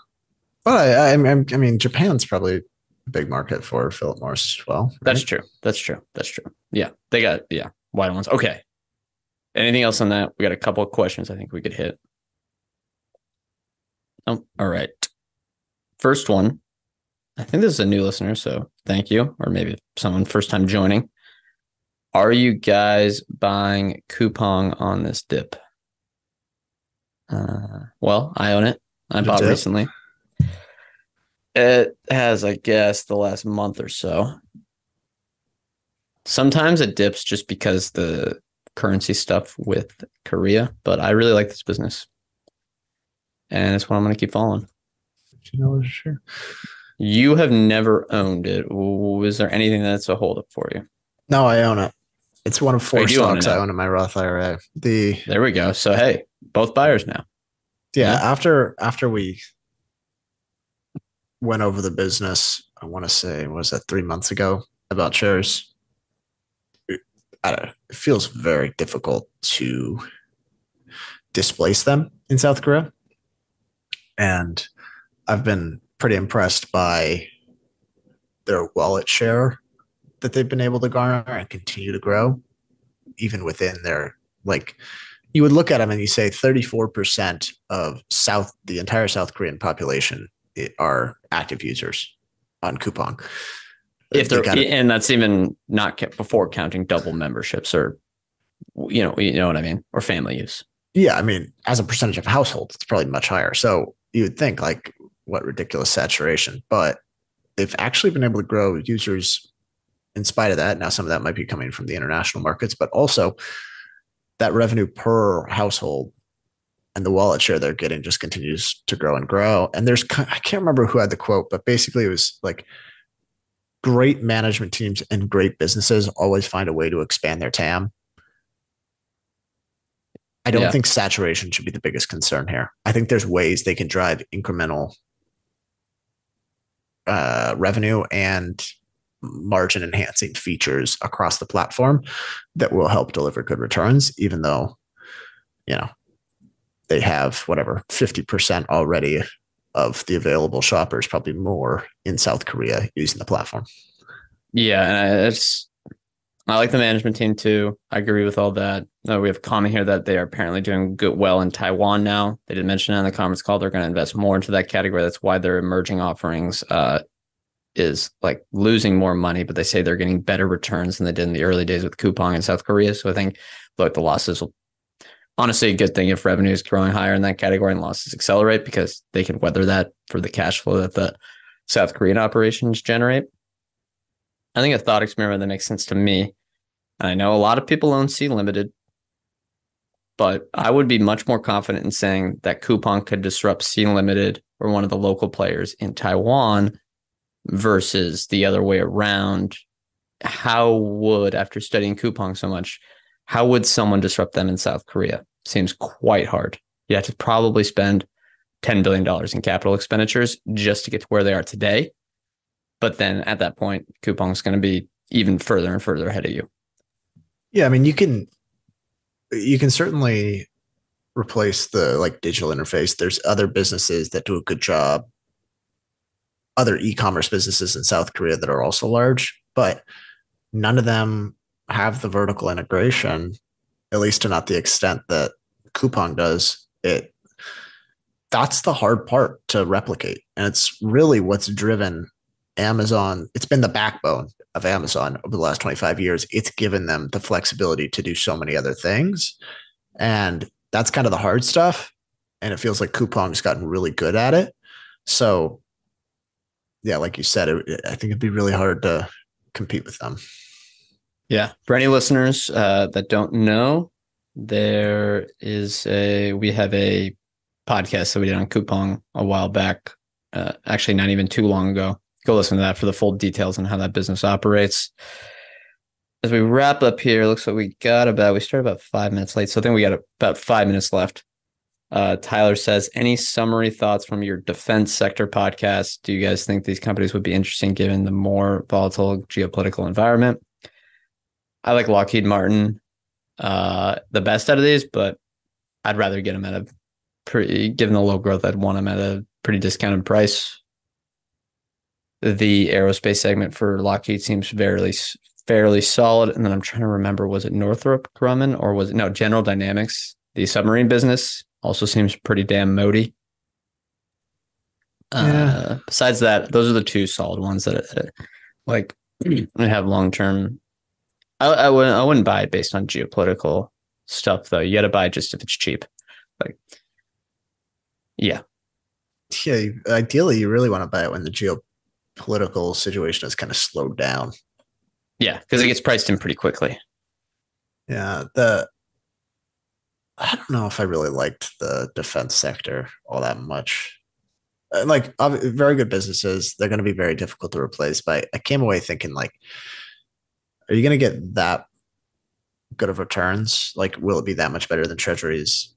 but I, I, I mean, Japan's probably a big market for Philip Morris as well. Right? That's true. That's true. That's true. Yeah, they got yeah wide ones. Okay. Anything else on that? We got a couple of questions I think we could hit. Oh, all right. First one. I think this is a new listener, so thank you. Or maybe someone first time joining. Are you guys buying Coupang on this dip? Uh, well, I own it. I bought it recently. It has, I guess, the last month or so. Sometimes it dips just because the currency stuff with Korea, but I really like this business. And it's one I'm going to keep following. Sure. You have never owned it. Was there anything that's a holdup for you? No, I own it. It's one of four oh, stocks own I own in my Roth I R A. The there we go. So hey, both buyers now. Yeah, yeah. After after we went over the business, I want to say was that three months ago about shares. I don't know, it feels very difficult to displace them in South Korea, and I've been pretty impressed by their wallet share that they've been able to garner and continue to grow, even within their, like, you would look at them and you say thirty-four percent of South, the entire South Korean population are active users on Coupang. If they're, they and that's even not before counting double memberships or, you know, you know what I mean? Or family use. Yeah. I mean, as a percentage of households, it's probably much higher. So you would think, like, what ridiculous saturation, but they've actually been able to grow users in spite of that. Now, some of that might be coming from the international markets, but also that revenue per household and the wallet share they're getting just continues to grow and grow. And there's, I can't remember who had the quote, but basically it was like, great management teams and great businesses always find a way to expand their T A M. I don't yeah. think saturation should be the biggest concern here. I think there's ways they can drive incremental Uh, revenue and margin enhancing features across the platform that will help deliver good returns, even though, you know, they have whatever fifty percent already of the available shoppers, probably more in South Korea, using the platform. Yeah. And it's, I like the management team too. I agree with all that. Uh, we have a comment here that they are apparently doing good, well in Taiwan now. They did mention it on the conference call. They're going to invest more into that category. That's why their emerging offerings uh, is like losing more money, but they say they're getting better returns than they did in the early days with Coupang in South Korea. So I think, look, the losses will honestly a good thing if revenue is growing higher in that category and losses accelerate, because they can weather that for the cash flow that the South Korean operations generate. I think a thought experiment that makes sense to me I know a lot of people own Sea Limited, but I would be much more confident in saying that Coupang could disrupt Sea Limited or one of the local players in Taiwan versus the other way around. How would, after studying Coupang so much, how would someone disrupt them in South Korea? Seems quite hard. You have to probably spend ten billion dollars in capital expenditures just to get to where they are today. But then at that point, Coupang's going to be even further and further ahead of you. Yeah, I mean, you can you can certainly replace the like digital interface. There's other businesses that do a good job, other e-commerce businesses in South Korea that are also large, but none of them have the vertical integration, at least to not the extent that Coupang does. It that's the hard part to replicate. And it's really what's driven Amazon. It's been the backbone of Amazon over the last twenty-five years. It's given them the flexibility to do so many other things. And that's kind of the hard stuff. And it feels like Coupang's gotten really good at it. So yeah, like you said, it, I think it'd be really hard to compete with them. Yeah. For any listeners uh, that don't know, there is a, we have a podcast that we did on Coupang a while back, uh, actually not even too long ago. Go listen to that for the full details on how that business operates. As we wrap up here, looks like we got about, we started about five minutes late. So I think we got about five minutes left. Uh, Tyler says, any summary thoughts from your defense sector podcast? Do you guys think these companies would be interesting given the more volatile geopolitical environment? I like Lockheed Martin uh, the best out of these, but I'd rather get them at a pretty, given the low growth, I'd want them at a pretty discounted price. The aerospace segment for Lockheed seems fairly, fairly solid. And then I'm trying to remember, was it Northrop Grumman or was it, no, General Dynamics? The submarine business also seems pretty damn moody. Yeah. Uh, besides that, those are the two solid ones that, that like I have long-term. I, I, wouldn't, I wouldn't buy it based on geopolitical stuff, though. You got to buy it just if it's cheap. Like, yeah. Yeah. You, ideally, you really want to buy it when the geo political situation has kind of slowed down. Yeah, because it gets priced in pretty quickly. Yeah, the I don't know if I really liked the defense sector all that much. Like, very good businesses. They're going to be very difficult to replace. But I came away thinking, like, are you going to get that good of returns? Like, will it be that much better than treasuries?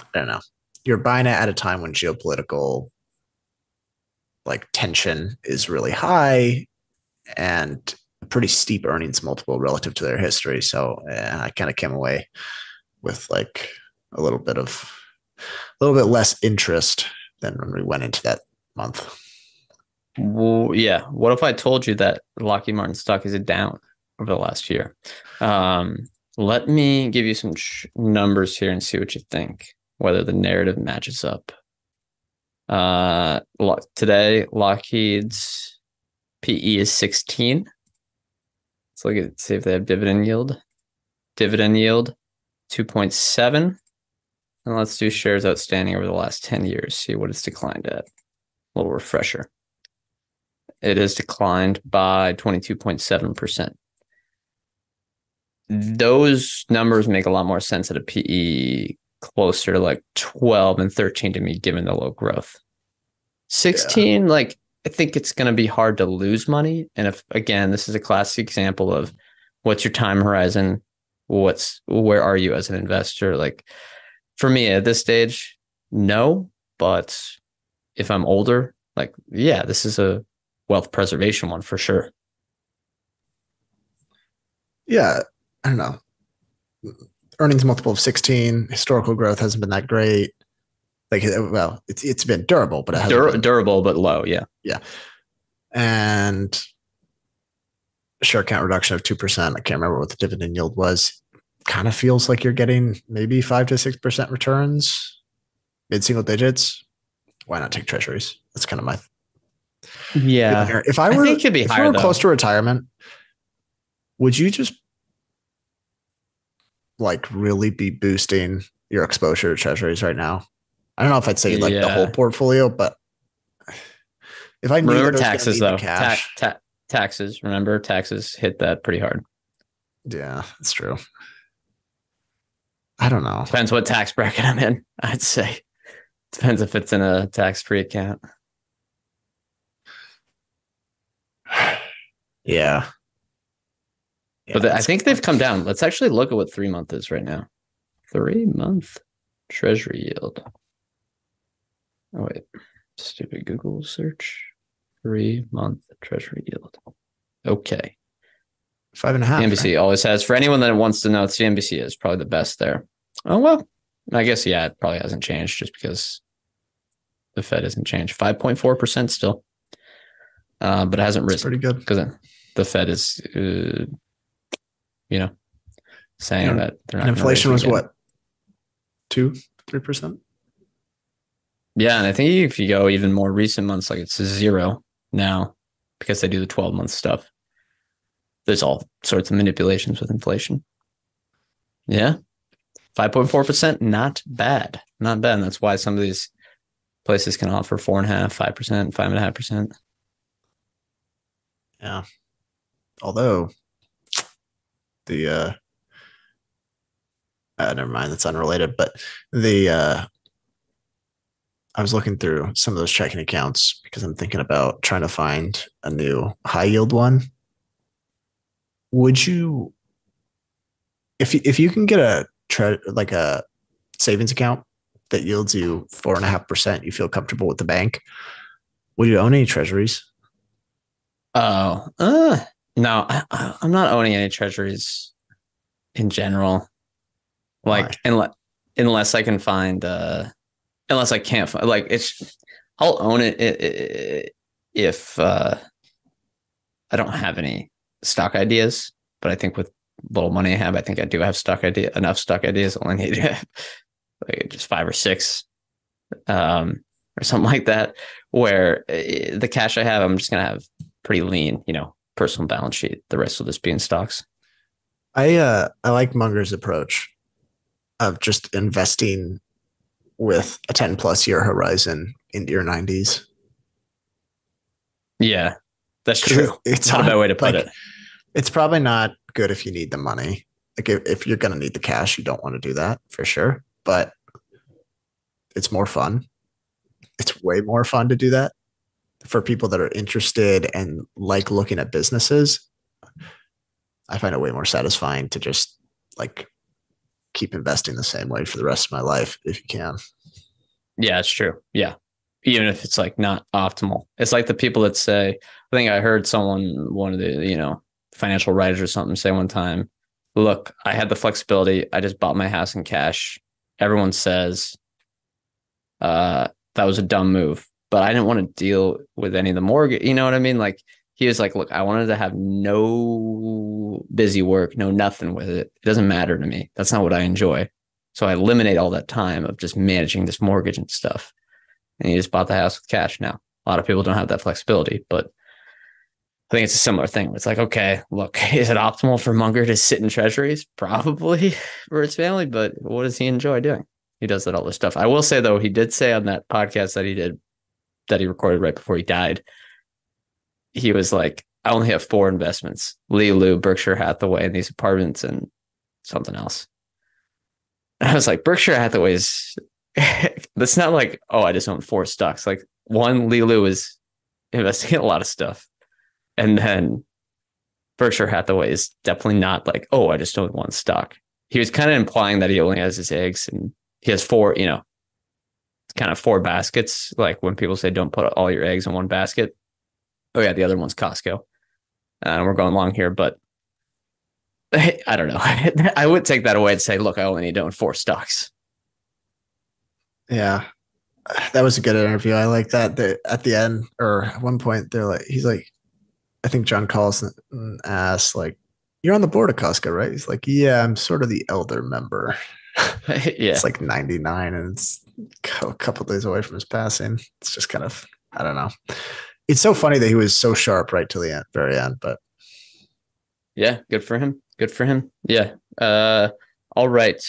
I don't know. You're buying it at a time when geopolitical like tension is really high and a pretty steep earnings multiple relative to their history. So eh, I kind of came away with like a little bit of a little bit less interest than when we went into that month. Well, yeah. What if I told you that Lockheed Martin stock is down over the last year? Um, let me give you some sh- numbers here and see what you think, whether the narrative matches up. Uh, today Lockheed's P E is sixteen. Let's look at see if they have dividend yield. Dividend yield two point seven, and let's do shares outstanding over the last ten years. See what it's declined at. A little refresher. It has declined by twenty-two point seven percent. Those numbers make a lot more sense at a P E closer to like twelve and thirteen to me, given the low growth. Sixteen, yeah. Like, I think it's going to be hard to lose money. And if, again, this is a classic example of what's your time horizon? What's, where are you as an investor? Like, for me at this stage, no, but if I'm older, like, yeah, this is a wealth preservation one for sure. Yeah. I don't know. Earnings multiple of sixteen. Historical growth hasn't been that great. Like, well, it's it's been durable, but it hasn't Dur- been. durable but low. Yeah, yeah. And share count reduction of two percent. I can't remember what the dividend yield was. Kind of feels like you're getting maybe five to six percent returns, mid single digits. Why not take treasuries? That's kind of my. Yeah, if I were, I think it could be if higher, you were close to retirement, would you just like really be boosting your exposure to treasuries right now? I don't know if I'd say like yeah. the whole portfolio, but if I knew remember taxes though, cash, ta- ta- taxes, remember taxes hit that pretty hard. Yeah, that's true. I don't know. Depends what tax bracket I'm in, I'd say. Depends if it's in a tax-free account. Yeah. Yeah, but the, I think they've come down. Let's actually look at what three month is right now. Three month treasury yield. Oh, wait. Stupid Google search. Three month treasury yield. Okay. Five and a half. C N B C right? always has. For anyone that wants to know, C N B C is probably the best there. Oh, well. I guess, yeah, it probably hasn't changed just because the Fed hasn't changed. five point four percent still. Uh, but it hasn't That's risen. Pretty good. Because the Fed is, uh, you know, saying yeah. that they're not. And inflation was again. what? two, three percent? Yeah. And I think if you go even more recent months, like it's zero now because they do the twelve month stuff. There's all sorts of manipulations with inflation. Yeah. five point four percent, not bad. Not bad. And that's why some of these places can offer four point five percent, five percent, five point five percent. Yeah. Although the, uh, uh, never mind, that's unrelated, but the, uh, I was looking through some of those checking accounts because I'm thinking about trying to find a new high yield one. Would you, if you, if you can get a, tre- like a savings account that yields you four and a half percent, you feel comfortable with the bank, would you own any treasuries? Oh, uh, no, I, I'm not owning any treasuries in general. Like, unless, unless I can find, uh, unless I can't find, like it's, I'll own it if uh, I don't have any stock ideas, but I think with little money I have, I think I do have stock idea, enough stock ideas. All I need to have like just five or six, um, or something like that, where the cash I have, I'm just going to have pretty lean, you know, personal balance sheet. The rest will just be in stocks. I uh, I like Munger's approach of just investing with a ten plus year horizon into your nineties. Yeah, that's true. It's not a bad way to put like, it. It's probably not good if you need the money. Like if, if you're going to need the cash, you don't want to do that for sure. But it's more fun. It's way more fun to do that. For people that are interested and like looking at businesses, I find it way more satisfying to just like keep investing the same way for the rest of my life if you can. Yeah, it's true. Yeah. Even if it's like not optimal. It's like the people that say, I think I heard someone, one of the, you know, financial writers or something say one time, look, I had the flexibility. I just bought my house in cash. Everyone says uh, that was a dumb move. But I didn't want to deal with any of the mortgage. You know what I mean? Like he was like, look, I wanted to have no busy work, no nothing with it. It doesn't matter to me. That's not what I enjoy. So I eliminate all that time of just managing this mortgage and stuff. And he just bought the house with cash now. A lot of people don't have that flexibility, but I think it's a similar thing. Where it's like, okay, look, is it optimal for Munger to sit in treasuries? Probably for his family, but what does he enjoy doing? He does that all this stuff. I will say though, he did say on that podcast that he did that he recorded right before he died, he was like, I only have four investments: Li Lu, Berkshire Hathaway, and these apartments and something else. And I was like, Berkshire Hathaway's that's not like, oh, I just own four stocks. Like one, Li Lu is investing in a lot of stuff. And then Berkshire Hathaway is definitely not like, oh, I just own one stock. He was kind of implying that he only has his eggs and he has four, you know, kind of four baskets. Like when people say don't put all your eggs in one basket, oh yeah, the other one's Costco. And uh, we're going long here, but I don't know. I would take that away and say, look, I only need to own four stocks. Yeah, that was a good interview. I like that. They, at the end or at one point they're like, he's like, I think John Collison asked like, you're on the board of Costco, right? He's like, yeah, I'm sort of the elder member. Yeah, it's like ninety-nine and it's a couple of days away from his passing. It's just kind of, I don't know. It's so funny that he was so sharp right to the end, very end, but yeah, good for him. Good for him. Yeah. Uh, all right.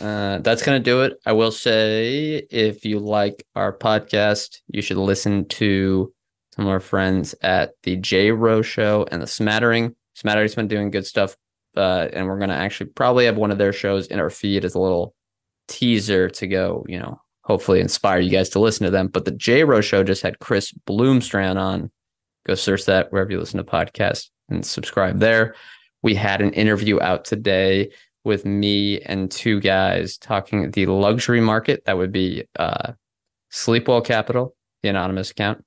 Uh, that's going to do it. I will say if you like our podcast, you should listen to some of our friends at the J Rowe Show and the Smattering. Smattering's been doing good stuff uh, and we're going to actually probably have one of their shows in our feed as a little teaser to go, you know, hopefully inspire you guys to listen to them. But the J-Ro show just had Chris Bloomstrand on. Go search that wherever you listen to podcasts and subscribe there. We had an interview out today with me and two guys talking the luxury market. That would be uh, Sleepwell Capital, the anonymous account,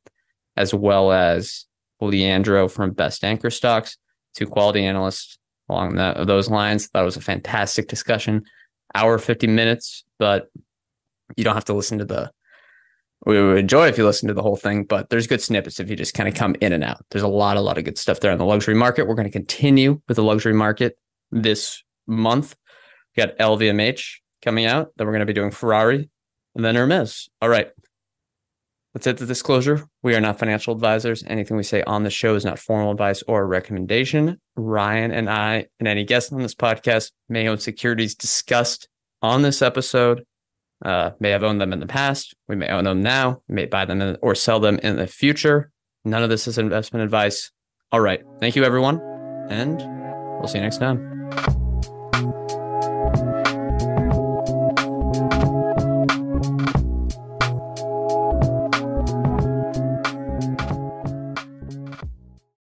as well as Leandro from Best Anchor Stocks, two quality analysts along the, those lines. Thought it was a fantastic discussion. Hour, fifty minutes, but you don't have to listen to the, we would enjoy if you listen to the whole thing, but there's good snippets if you just kind of come in and out. There's a lot, a lot of good stuff there in the luxury market. We're going to continue with the luxury market this month. We got L V M H coming out, then we're going to be doing Ferrari, and then Hermes. All right. That's it, the disclosure. We are not financial advisors. Anything we say on the show is not formal advice or recommendation. Ryan and I, and any guest on this podcast, may own securities discussed on this episode, uh, may have owned them in the past. We may own them now. We may buy them in, or sell them in the future. None of this is investment advice. All right. Thank you, everyone. And we'll see you next time.